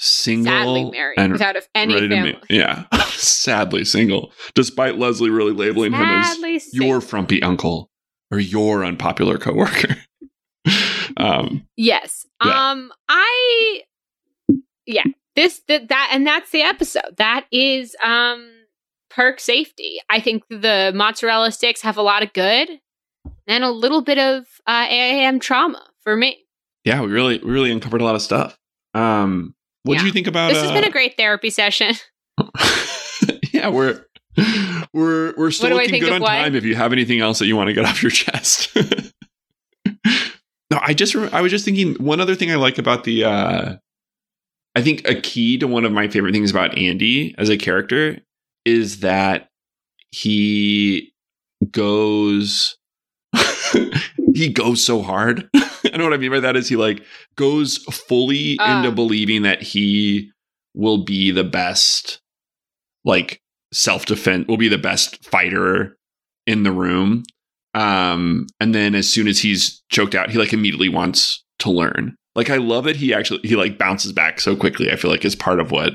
single, sadly married, and without any family. Yeah, sadly single, despite Leslie really labeling him as your frumpy uncle or your unpopular coworker. Yes. Yeah. That's the episode. That is Perk Safety. I think the mozzarella sticks have a lot of good and a little bit of AIM trauma for me. Yeah, we really uncovered a lot of stuff. What do you think about this? Has been a great therapy session. Yeah, we're still looking good on time. If you have anything else that you want to get off your chest. No, I was just thinking one other thing I like about the, I think a key to one of my favorite things about Andy as a character is that he goes so hard. I know what I mean by that is he goes fully into believing that he will be the best, self-defense, will be the best fighter in the room. And then as soon as he's choked out, he immediately wants to learn. I love it. He bounces back so quickly. I feel like is part of what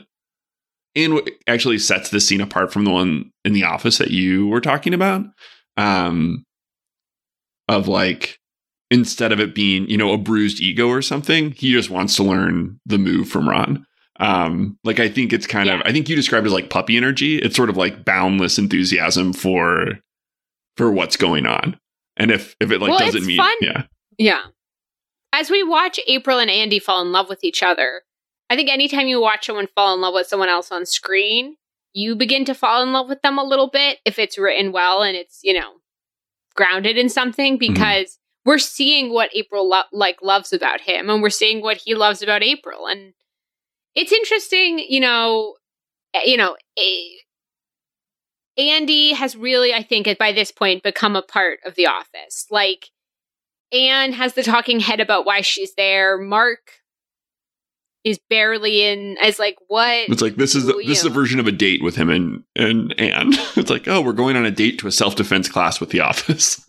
actually sets this scene apart from the one in the office that you were talking about. Instead of it being, a bruised ego or something, he just wants to learn the move from Ron. I think it's kind of, I think you described it as puppy energy. It's sort of boundless enthusiasm for what's going on. And if it doesn't mean fun. Yeah. Yeah. As we watch April and Andy fall in love with each other, I think anytime you watch someone fall in love with someone else on screen, you begin to fall in love with them a little bit if it's written well and it's, grounded in something, because mm-hmm. we're seeing what April loves about him, and we're seeing what he loves about April. And it's interesting, Andy has really, I think, by this point, become a part of the office. Anne has the talking head about why she's there. Mark is barely in, as what? It's this is a version of a date with him and Anne. It's we're going on a date to a self-defense class with the office.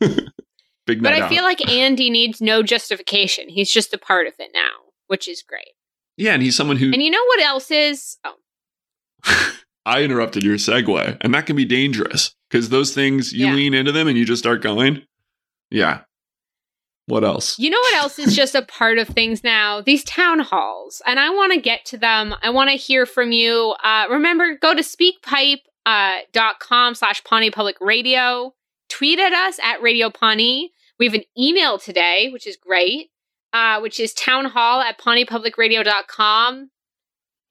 Big night out. But I feel Andy needs no justification. He's just a part of it now, which is great. Yeah, and he's someone who... And you know what else is... Oh. I interrupted your segue, and that can be dangerous because those things, you lean into them and you just start going. Yeah. What else? You know what else is just a part of things now? These town halls. And I want to get to them. I want to hear from you. Remember, go to speakpipe.com/Pawnee Public Radio. Tweet at us at Radio Pawnee. We have an email today, which is great, which is townhall@PawneePublicRadio.com.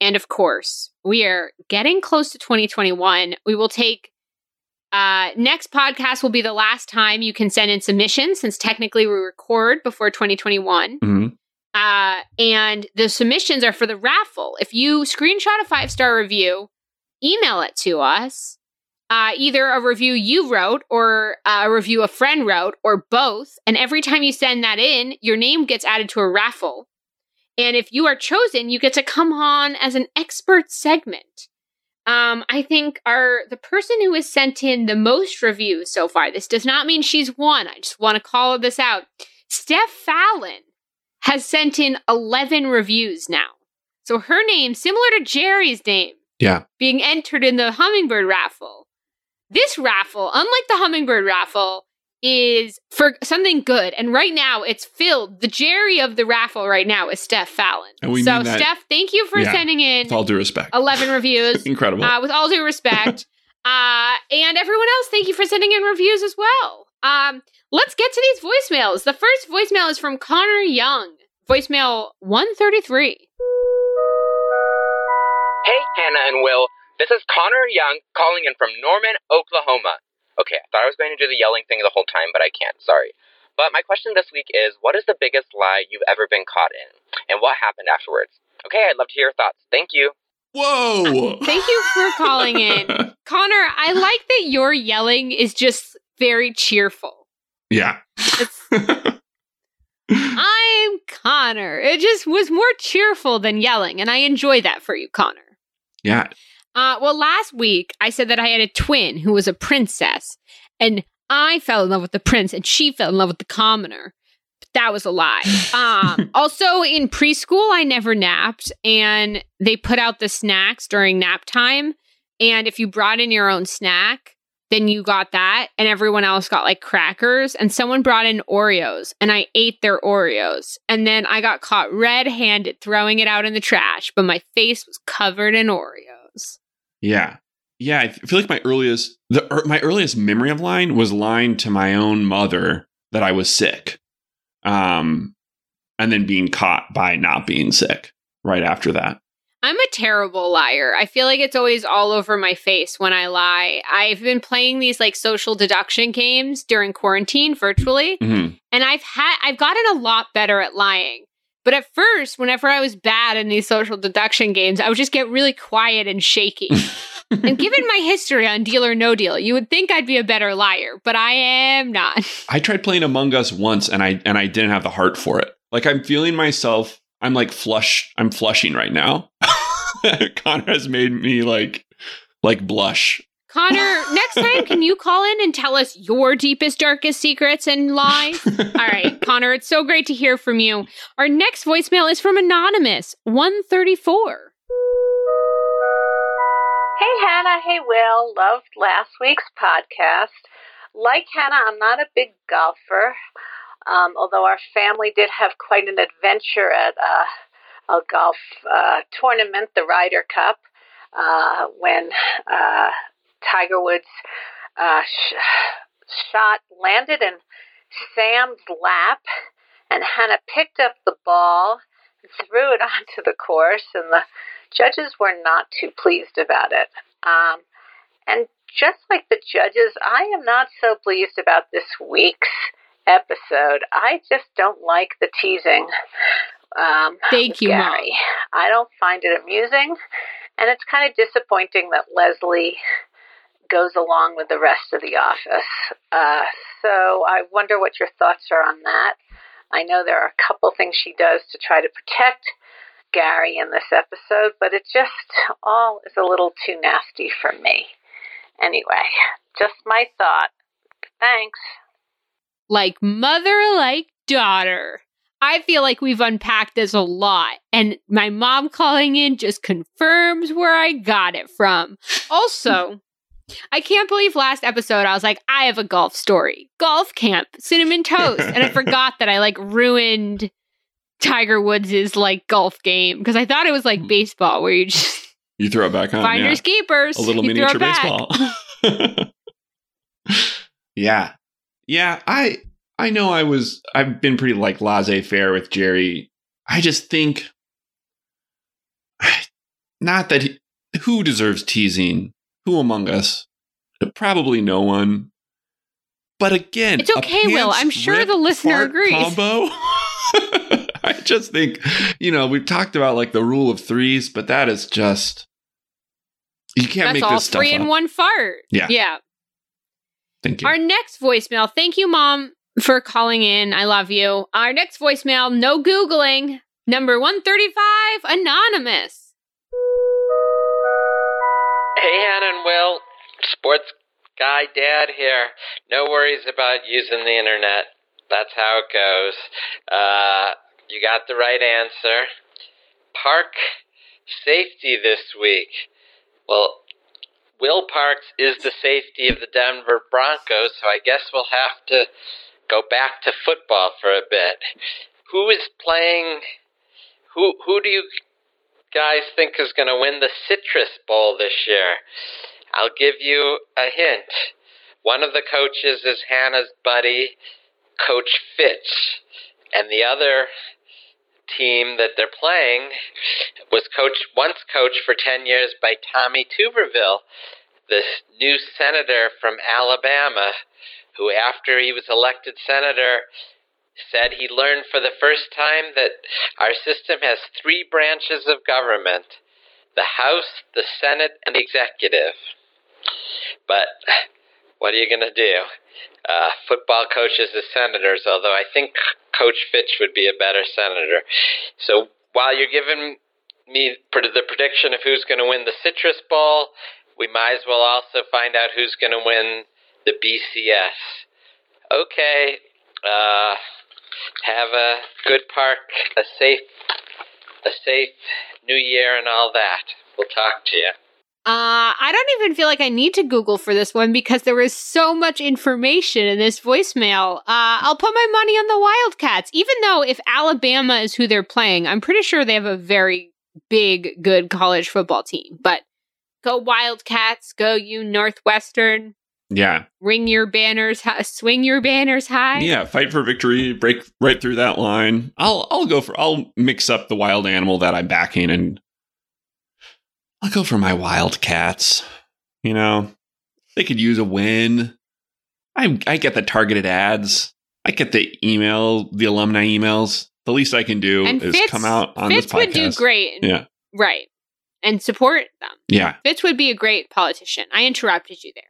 And of course, we are getting close to 2021. We will take Next podcast will be the last time you can send in submissions, since technically we record before 2021. Mm-hmm. And the submissions are for the raffle. If you screenshot a 5-star review, email it to us, either a review you wrote or a review a friend wrote or both. And every time you send that in, your name gets added to a raffle. And if you are chosen, you get to come on as an expert segment. I think the person who has sent in the most reviews so far, this does not mean she's won. I just want to call this out. Steph Fallon has sent in 11 reviews now. So her name, similar to Jerry's name, being entered in the hummingbird raffle. This raffle, unlike the hummingbird raffle, is for something good. And right now it's filled. The Jerry of the raffle right now is Steph Fallon. And we so mean that, Steph, thank you for sending in, with all due respect, 11 reviews. Incredible. With all due respect. And everyone else, thank you for sending in reviews as well. Let's get to these voicemails. The first voicemail is from Connor Young. Voicemail 133. Hey, Hannah and Will. This is Connor Young calling in from Norman, Oklahoma. Okay, I thought I was going to do the yelling thing the whole time, but I can't. Sorry. But my question this week is, what is the biggest lie you've ever been caught in? And what happened afterwards? Okay, I'd love to hear your thoughts. Thank you. Whoa! Thank you for calling in. Connor, I like that your yelling is just very cheerful. Yeah. I'm Connor. It just was more cheerful than yelling, and I enjoy that for you, Connor. Yeah. Well, last week, I said that I had a twin who was a princess, and I fell in love with the prince, and she fell in love with the commoner. But that was a lie. Also, in preschool, I never napped, and they put out the snacks during nap time, and if you brought in your own snack, then you got that, and everyone else got, like, crackers, and someone brought in Oreos, and I ate their Oreos, and then I got caught red-handed throwing it out in the trash, but my face was covered in Oreos. Yeah. Yeah, I feel like my earliest memory of lying was lying to my own mother that I was sick. And then being caught by not being sick right after that. I'm a terrible liar. I feel like it's always all over my face when I lie. I've been playing these like social deduction games during quarantine virtually, mm-hmm. and I've gotten a lot better at lying. But at first, whenever I was bad in these social deduction games, I would just get really quiet and shaky. And given my history on Deal or No Deal, you would think I'd be a better liar, but I am not. I tried playing Among Us once, and I didn't have the heart for it. Like, I'm feeling myself. I'm like I'm flushing right now. Connor has made me like blush. Connor, next time, can you call in and tell us your deepest, darkest secrets and lies? All right, Connor, it's so great to hear from you. Our next voicemail is from Anonymous, 134. Hey, Hannah. Hey, Will. Loved last week's podcast. Like Hannah, I'm not a big golfer, although our family did have quite an adventure at a golf tournament, the Ryder Cup, when Tiger Woods landed in Sam's lap, and Hannah picked up the ball and threw it onto the course, and the judges were not too pleased about it. And just like the judges, I am not so pleased about this week's episode. I just don't like the teasing. Thank you, Gary. Mom. I don't find it amusing, and it's kind of disappointing that Leslie goes along with the rest of the office. So I wonder what your thoughts are on that. I know there are a couple things she does to try to protect Gary in this episode, but it just all is a little too nasty for me. Anyway, just my thought. Thanks. Like mother, like daughter. I feel like we've unpacked this a lot, and my mom calling in just confirms where I got it from. Also, I can't believe last episode I was like, I have a golf story. Golf camp, cinnamon toast. And I forgot that I like ruined Tiger Woods' like golf game because I thought it was like baseball where you just... You throw it back on. Finders keepers. A little miniature baseball. Yeah. Yeah. I know I've been pretty like laissez-faire with Jerry. I just think not that who deserves teasing? Who among us? Probably no one. But again, it's okay, Will. I'm sure the listener agrees. Combo. I just think, you know, we've talked about like the rule of threes, but that is just, you can't make this stuff up. That's all three in one fart. Yeah. Yeah. Thank you. Our next voicemail. Thank you, Mom, for calling in. I love you. Our next voicemail, no Googling. Number 135, anonymous. Hey, Hannah and Will. Sports guy dad here. No worries about using the internet. That's how it goes. You got the right answer. Park safety this week. Well, Will Parks is the safety of the Denver Broncos, so I guess we'll have to go back to football for a bit. Who is playing... Who do you guys think is going to win the Citrus Bowl this year? I'll give you a hint. One of the coaches is Hannah's buddy, Coach Fitch. And the other team that they're playing was once coached for 10 years by Tommy Tuberville, this new senator from Alabama, who after he was elected senator... said he learned for the first time that our system has three branches of government, the House, the Senate, and the Executive. But what are you going to do? Football coaches as senators, although I think Coach Fitch would be a better senator. So while you're giving me the prediction of who's going to win the Citrus Bowl, we might as well also find out who's going to win the BCS. Okay, have a good park, a safe new year and all that. We'll talk to you. I don't even feel like I need to Google for this one because there is so much information in this voicemail. I'll put my money on the Wildcats, even though if Alabama is who they're playing, I'm pretty sure they have a very big, good college football team. But go Wildcats, go you Northwestern. Yeah. Ring your banners, swing your banners high. Yeah, fight for victory, break right through that line. I'll mix up the wild animal that I'm backing and I'll go for my Wildcats. You know, they could use a win. I get the targeted ads. I get the email, the alumni emails. The least I can do is come out on this podcast. Fitz would do great. Yeah. Right. And support them. Yeah. Fitz would be a great politician. I interrupted you there.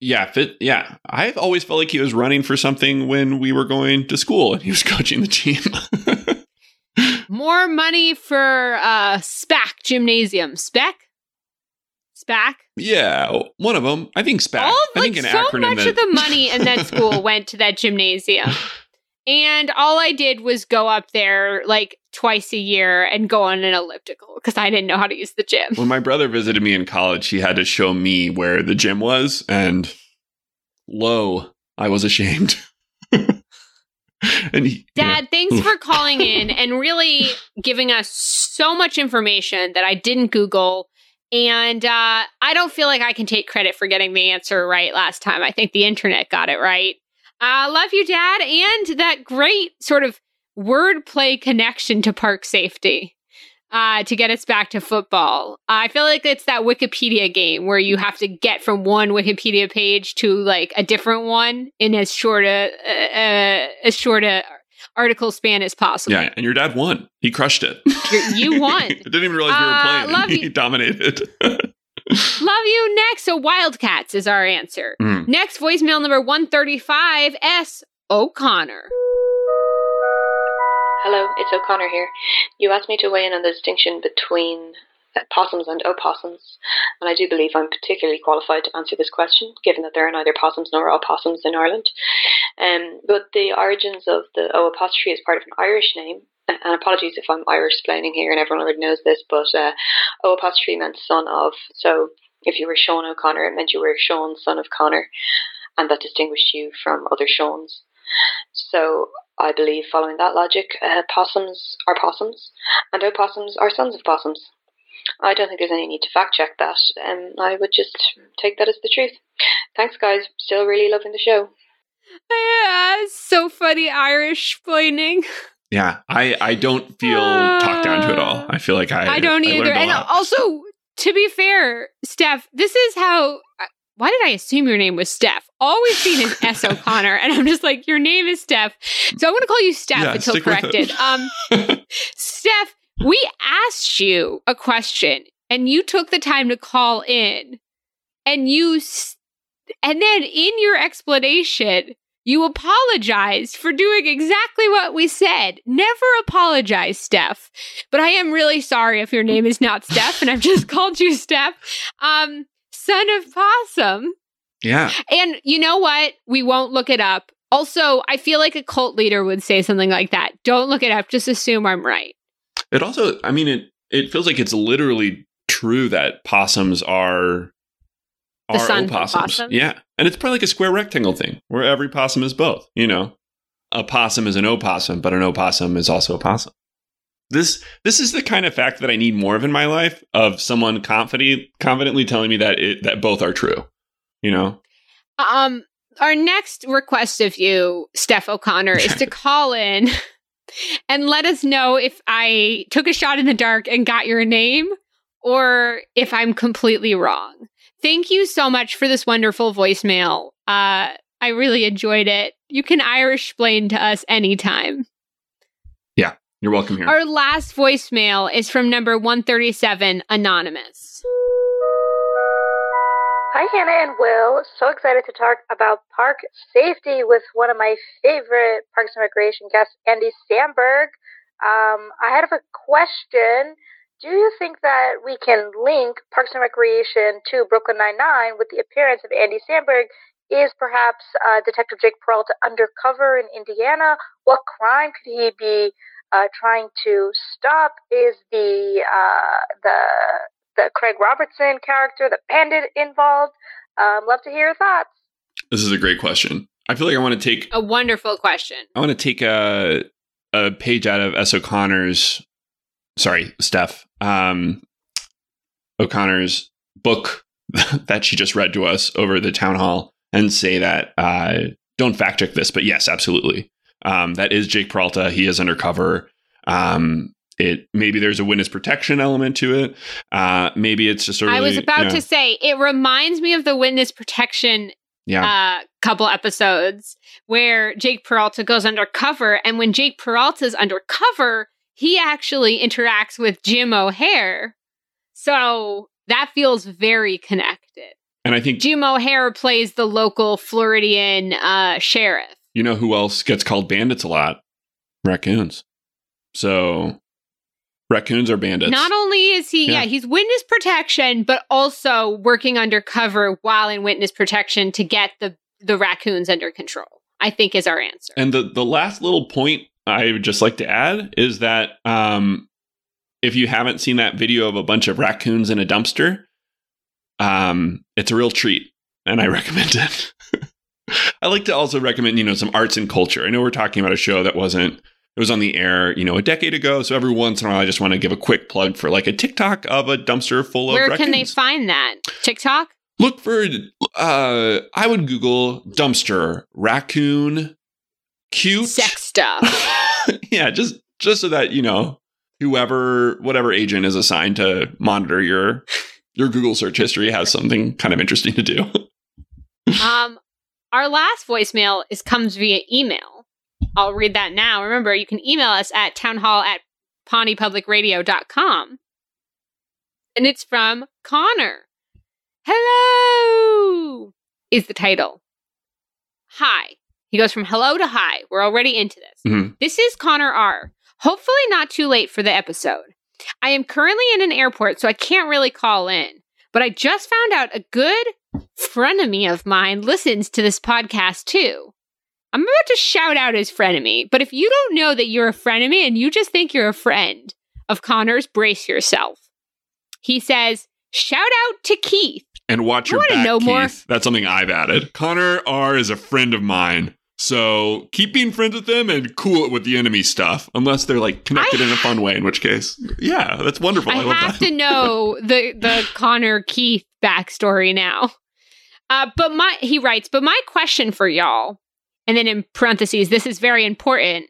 Yeah, yeah. I've always felt like he was running for something when we were going to school and he was coaching the team. More money for SPAC gymnasium. SPAC? Yeah, one of them. I think SPAC. So much of the money in that school went to that gymnasium. And all I did was go up there like twice a year and go on an elliptical because I didn't know how to use the gym. When my brother visited me in college, he had to show me where the gym was. And lo, I was ashamed. Dad, thanks for calling in and really giving us so much information that I didn't Google. And I don't feel like I can take credit for getting the answer right last time. I think the internet got it right. I love you, Dad, and that great sort of wordplay connection to park safety to get us back to football. I feel like it's that Wikipedia game where you have to get from one Wikipedia page to like a different one in as short a article span as possible. Yeah, and your dad won. He crushed it. You won. I didn't even realize you were playing. He dominated. Love you. Next. So Wildcats is our answer. Mm. Next, voicemail number 135, S. O'Connor. Hello, it's O'Connor here. You asked me to weigh in on the distinction between possums and opossums, and I do believe I'm particularly qualified to answer this question, given that there are neither possums nor opossums in Ireland. But the origins of the O apostrophe is part of an Irish name. And apologies if I'm Irish-splaining here and everyone already knows this, but O apostrophe meant son of. So if you were Sean O'Connor, it meant you were Sean, son of Connor, and that distinguished you from other Seans. So I believe following that logic, possums are possums, and opossums are sons of possums. I don't think there's any need to fact-check that, and I would just take that as the truth. Thanks, guys. Still really loving the show. Yeah, so funny Irish-splaining. Yeah, I don't feel talked down to at all. I feel like I don't either. And also, to be fair, Steph, this is how why did I assume your name was Steph? Always seen as S. O'Connor. And I'm just like, your name is Steph. So I want to call you Steph until corrected. Steph, we asked you a question and you took the time to call in and then in your explanation, you apologized for doing exactly what we said. Never apologize, Steph. But I am really sorry if your name is not Steph and I've just called you Steph. Son of Possum. Yeah. And you know what? We won't look it up. Also, I feel like a cult leader would say something like that. Don't look it up. Just assume I'm right. It also, I mean, it feels like it's literally true that possums are opossums. Yeah. And it's probably like a square rectangle thing where every possum is both. You know, a possum is an opossum, but an opossum is also a possum. This is the kind of fact that I need more of in my life, of someone confidently telling me that both are true, you know? Our next request of you, Steph O'Connor, is to call in and let us know if I took a shot in the dark and got your name or if I'm completely wrong. Thank you so much for this wonderful voicemail. I really enjoyed it. You can Irishplain to us anytime. Yeah. You're welcome here. Our last voicemail is from number 137, Anonymous. Hi, Hannah and Will. So excited to talk about park safety with one of my favorite Parks and Recreation guests, Andy Samberg. I had a question. Do you think that we can link Parks and Recreation to Brooklyn Nine-Nine with the appearance of Andy Samberg? Is perhaps Detective Jake Peralta undercover in Indiana? What crime could he be trying to stop? Is the Craig Robertson character, the bandit, involved? Love to hear your thoughts. This is a great question. I feel like I want to take a wonderful question. I want to take a page out of S. O'Connor's, sorry, Steph O'Connor's book that she just read to us over the town hall and say that don't fact check this, but yes, absolutely. That is Jake Peralta. He is undercover. Maybe there's a witness protection element to it. Maybe it's just I was about to say, it reminds me of the witness protection couple episodes where Jake Peralta goes undercover. And when Jake Peralta's undercover, he actually interacts with Jim O'Heir. So that feels very connected. And I think Jim O'Heir plays the local Floridian sheriff. You know who else gets called bandits a lot? Raccoons. So raccoons are bandits. Not only is he, he's witness protection, but also working undercover while in witness protection to get the raccoons under control, I think is our answer. And the last little point I would just like to add is that if you haven't seen that video of a bunch of raccoons in a dumpster, it's a real treat and I recommend it. I like to also recommend, some arts and culture. I know we're talking about a show that it was on the air, a decade ago. So every once in a while, I just want to give a quick plug for like a TikTok of a dumpster full of raccoons. Where can they find that? TikTok? Look for, I would Google dumpster, raccoon, cute. Sex stuff. Yeah, just so that, whatever agent is assigned to monitor your Google search history has something kind of interesting to do. Our last voicemail comes via email. I'll read that now. Remember, you can email us at townhall@pawneepublicradio.com. And it's from Connor. Hello is the title. Hi. He goes from hello to hi. We're already into this. Mm-hmm. This is Connor R. Hopefully not too late for the episode. I am currently in an airport, so I can't really call in. But I just found out a good frenemy of mine listens to this podcast too. I'm about to shout out his frenemy, but if you don't know that you're a frenemy and you just think you're a friend of Connor's, brace yourself. He says, shout out to Keith. And watch your back, Keith. More. That's something I've added. Connor R. is a friend of mine, so keep being friends with them and cool it with the enemy stuff, unless they're like connected in a fun way, in which case, yeah, that's wonderful. I love have that. To know the Connor Keith backstory now. He writes, but my question for y'all, and then in parentheses, this is very important.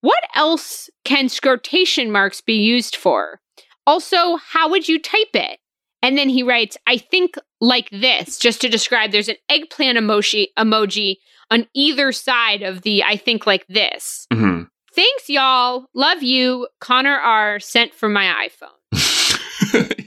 What else can scrotation marks be used for? Also, how would you type it? And then he writes, I think like this, just to describe, there's an eggplant emoji on either side of the I think like this. Mm-hmm. Thanks, y'all. Love you. Connor R. sent from my iPhone.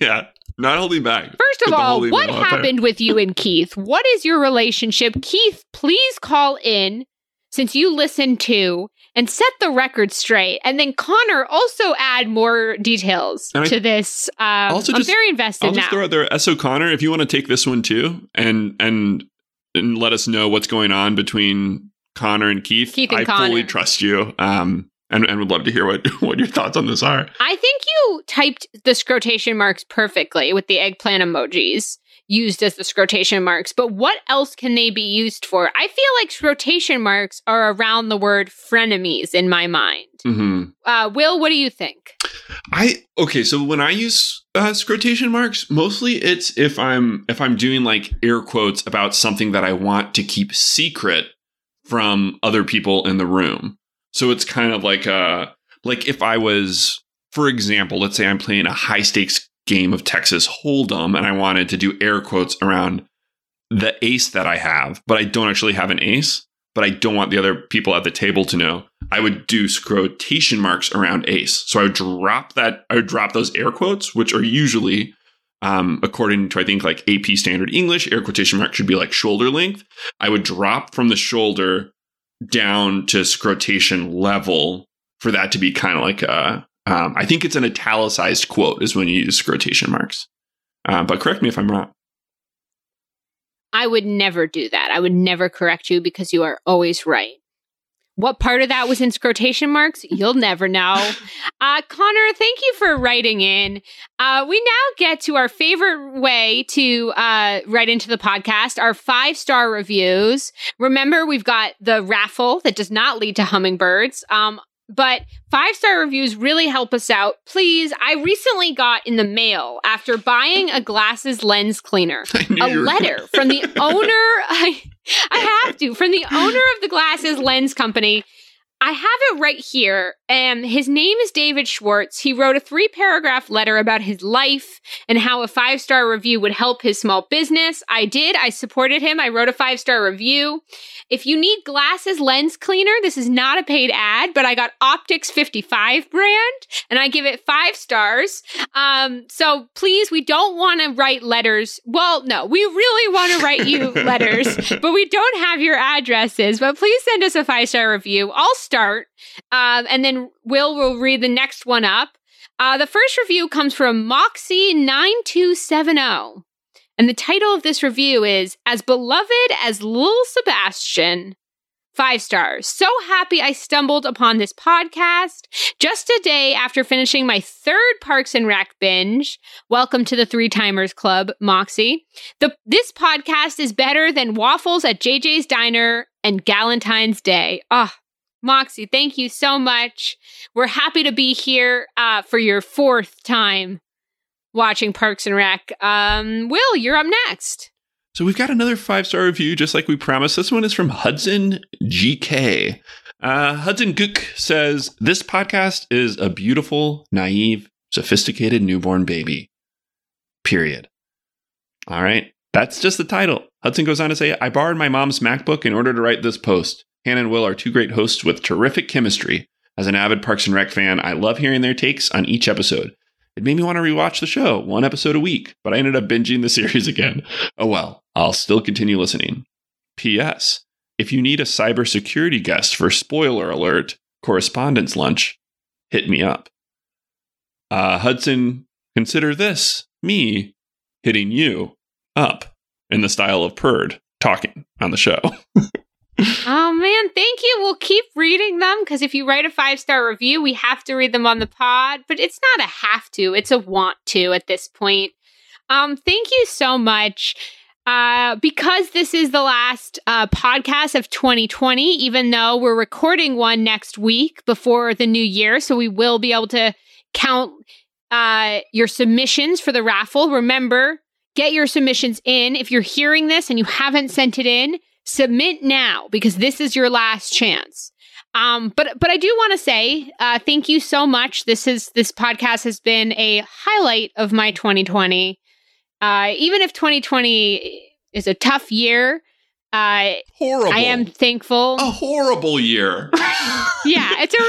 Yeah. Not holding back. First of all, what happened with you and Keith? What is your relationship? Keith, please call in since you listen to and set the record straight. And then Connor also add more details to this. I'm very invested now. I'll just throw out there, S. O'Connor, if you want to take this one too and let us know what's going on between Connor and Keith. I fully trust you. And would love to hear what your thoughts on this are. I think you typed the scrotation marks perfectly with the eggplant emojis used as the scrotation marks. But what else can they be used for? I feel like scrotation marks are around the word frenemies in my mind. Mm-hmm. Will, what do you think? So when I use scrotation marks, mostly it's if I'm doing like air quotes about something that I want to keep secret from other people in the room. So it's kind of like if I was, for example, let's say I'm playing a high stakes game of Texas Hold'em and I wanted to do air quotes around the ace that I have, but I don't actually have an ace, but I don't want the other people at the table to know. I would do scrotation marks around ace. So I would drop that. I would drop those air quotes, which are usually, according to, I think, like AP Standard English, air quotation mark should be like shoulder length. I would drop from the shoulder down to scrotation level for that to be kind of like a, I think it's an italicized quote is when you use scrotation marks. But correct me if I'm wrong. I would never do that. I would never correct you because you are always right. What part of that was in scrotation marks? You'll never know. Connor, thank you for writing in. We now get to our favorite way to write into the podcast, our 5-star reviews. Remember, we've got the raffle that does not lead to hummingbirds. But 5-star reviews really help us out. Please, I recently got in the mail after buying a glasses lens cleaner, a letter from the owner. I have to, from the owner of the glasses lens company. I have it right here. His name is David Schwartz. He wrote a 3-paragraph letter about his life and how a 5-star review would help his small business. I did. I supported him. I wrote a 5-star review. If you need glasses lens cleaner, this is not a paid ad, but I got Optics 55 brand and I give it 5 stars. So please, we don't want to write letters. Well, no, we really want to write you letters, but we don't have your addresses. But please send us a 5-star review. I'll start and then will read the next one up. The first review comes from Moxie9270, and the title of this review is "As Beloved as Lil Sebastian." 5 stars. So happy I stumbled upon this podcast just a day after finishing my 3rd Parks and Rec binge. Welcome to the 3-timers club, Moxie. This podcast is better than waffles at JJ's Diner and Galentine's Day. Ah. Oh, Moxie, thank you so much. We're happy to be here for your 4th time watching Parks and Rec. Will, you're up next. So we've got another 5-star review, just like we promised. This one is from Hudson GK. Hudson Gook says, this podcast is a beautiful, naive, sophisticated newborn baby. Period. All right. That's just the title. Hudson goes on to say, I borrowed my mom's MacBook in order to write this post. Hannah and Will are 2 great hosts with terrific chemistry. As an avid Parks and Rec fan, I love hearing their takes on each episode. It made me want to rewatch the show 1 episode a week, but I ended up binging the series again. Oh well, I'll still continue listening. P.S. If you need a cybersecurity guest for spoiler alert correspondence lunch, hit me up. Hudson, consider this me hitting you up in the style of Perd talking on the show. Oh, man. Thank you. We'll keep reading them because if you write a 5-star review, we have to read them on the pod. But it's not a have to. It's a want to at this point. Thank you so much. Because this is the last podcast of 2020, even though we're recording one next week before the new year. So we will be able to count your submissions for the raffle. Remember, get your submissions in. If you're hearing this and you haven't sent it in, submit now, because this is your last chance. But I do want to say thank you so much. This podcast has been a highlight of my 2020. Even if 2020 is a tough year, horrible. I am thankful. A horrible year. Yeah, it's a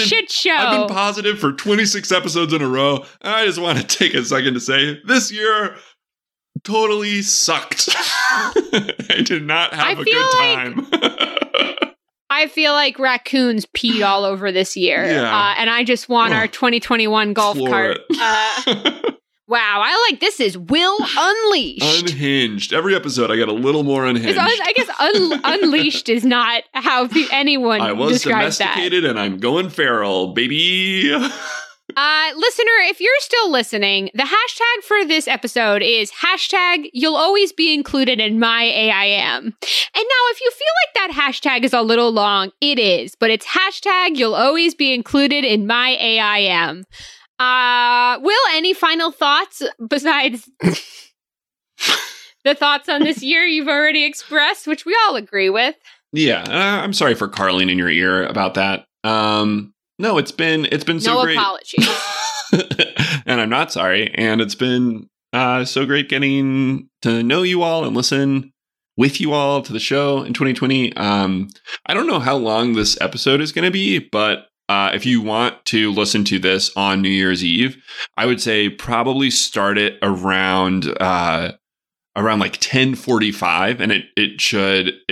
real shit show. I've been positive for 26 episodes in a row. I just want to take a second to say this year totally sucked. I did not have a good time. I feel like raccoons peed all over this year. Yeah. And I just won our 2021 golf cart. Wow, I like this is Will Unleashed. Unhinged. Every episode I get a little more unhinged. I guess unleashed is not how anyone describes that. I was domesticated and I'm going feral, baby. Listener, if you're still listening, the hashtag for this episode is hashtag you'll always be included in my AIM. And now if you feel like that hashtag is a little long, it is, but it's hashtag you'll always be included in my AIM. Will, any final thoughts besides the thoughts on this year you've already expressed, which we all agree with? Yeah, I'm sorry for Carling in your ear about that. No, it's been so great. No apologies. And I'm not sorry. And it's been so great getting to know you all and listen with you all to the show in 2020. I don't know how long this episode is going to be, but if you want to listen to this on New Year's Eve, I would say probably start it around like 10:45, and it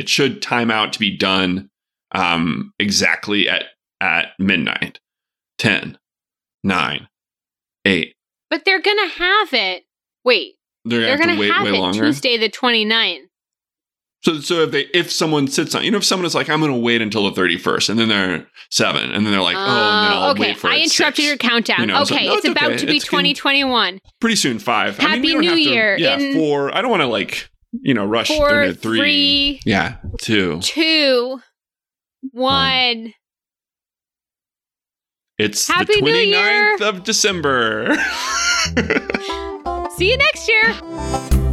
should time out to be done exactly at midnight. 10, 9, 8. But they're gonna have it. Wait, they're gonna wait way longer. Tuesday the 29th. So if someone sits on, if someone is like, I'm going to wait until the 31st, and then they're 7, and then they're like, and then I'll wait for it. I interrupted 6. Your countdown. It's about to be 2021. Pretty soon 5. Happy New Year. In 4. I don't want to rush 4, into 3. 3. Yeah. 2. 1. It's Happy the 29th of December. See you next year.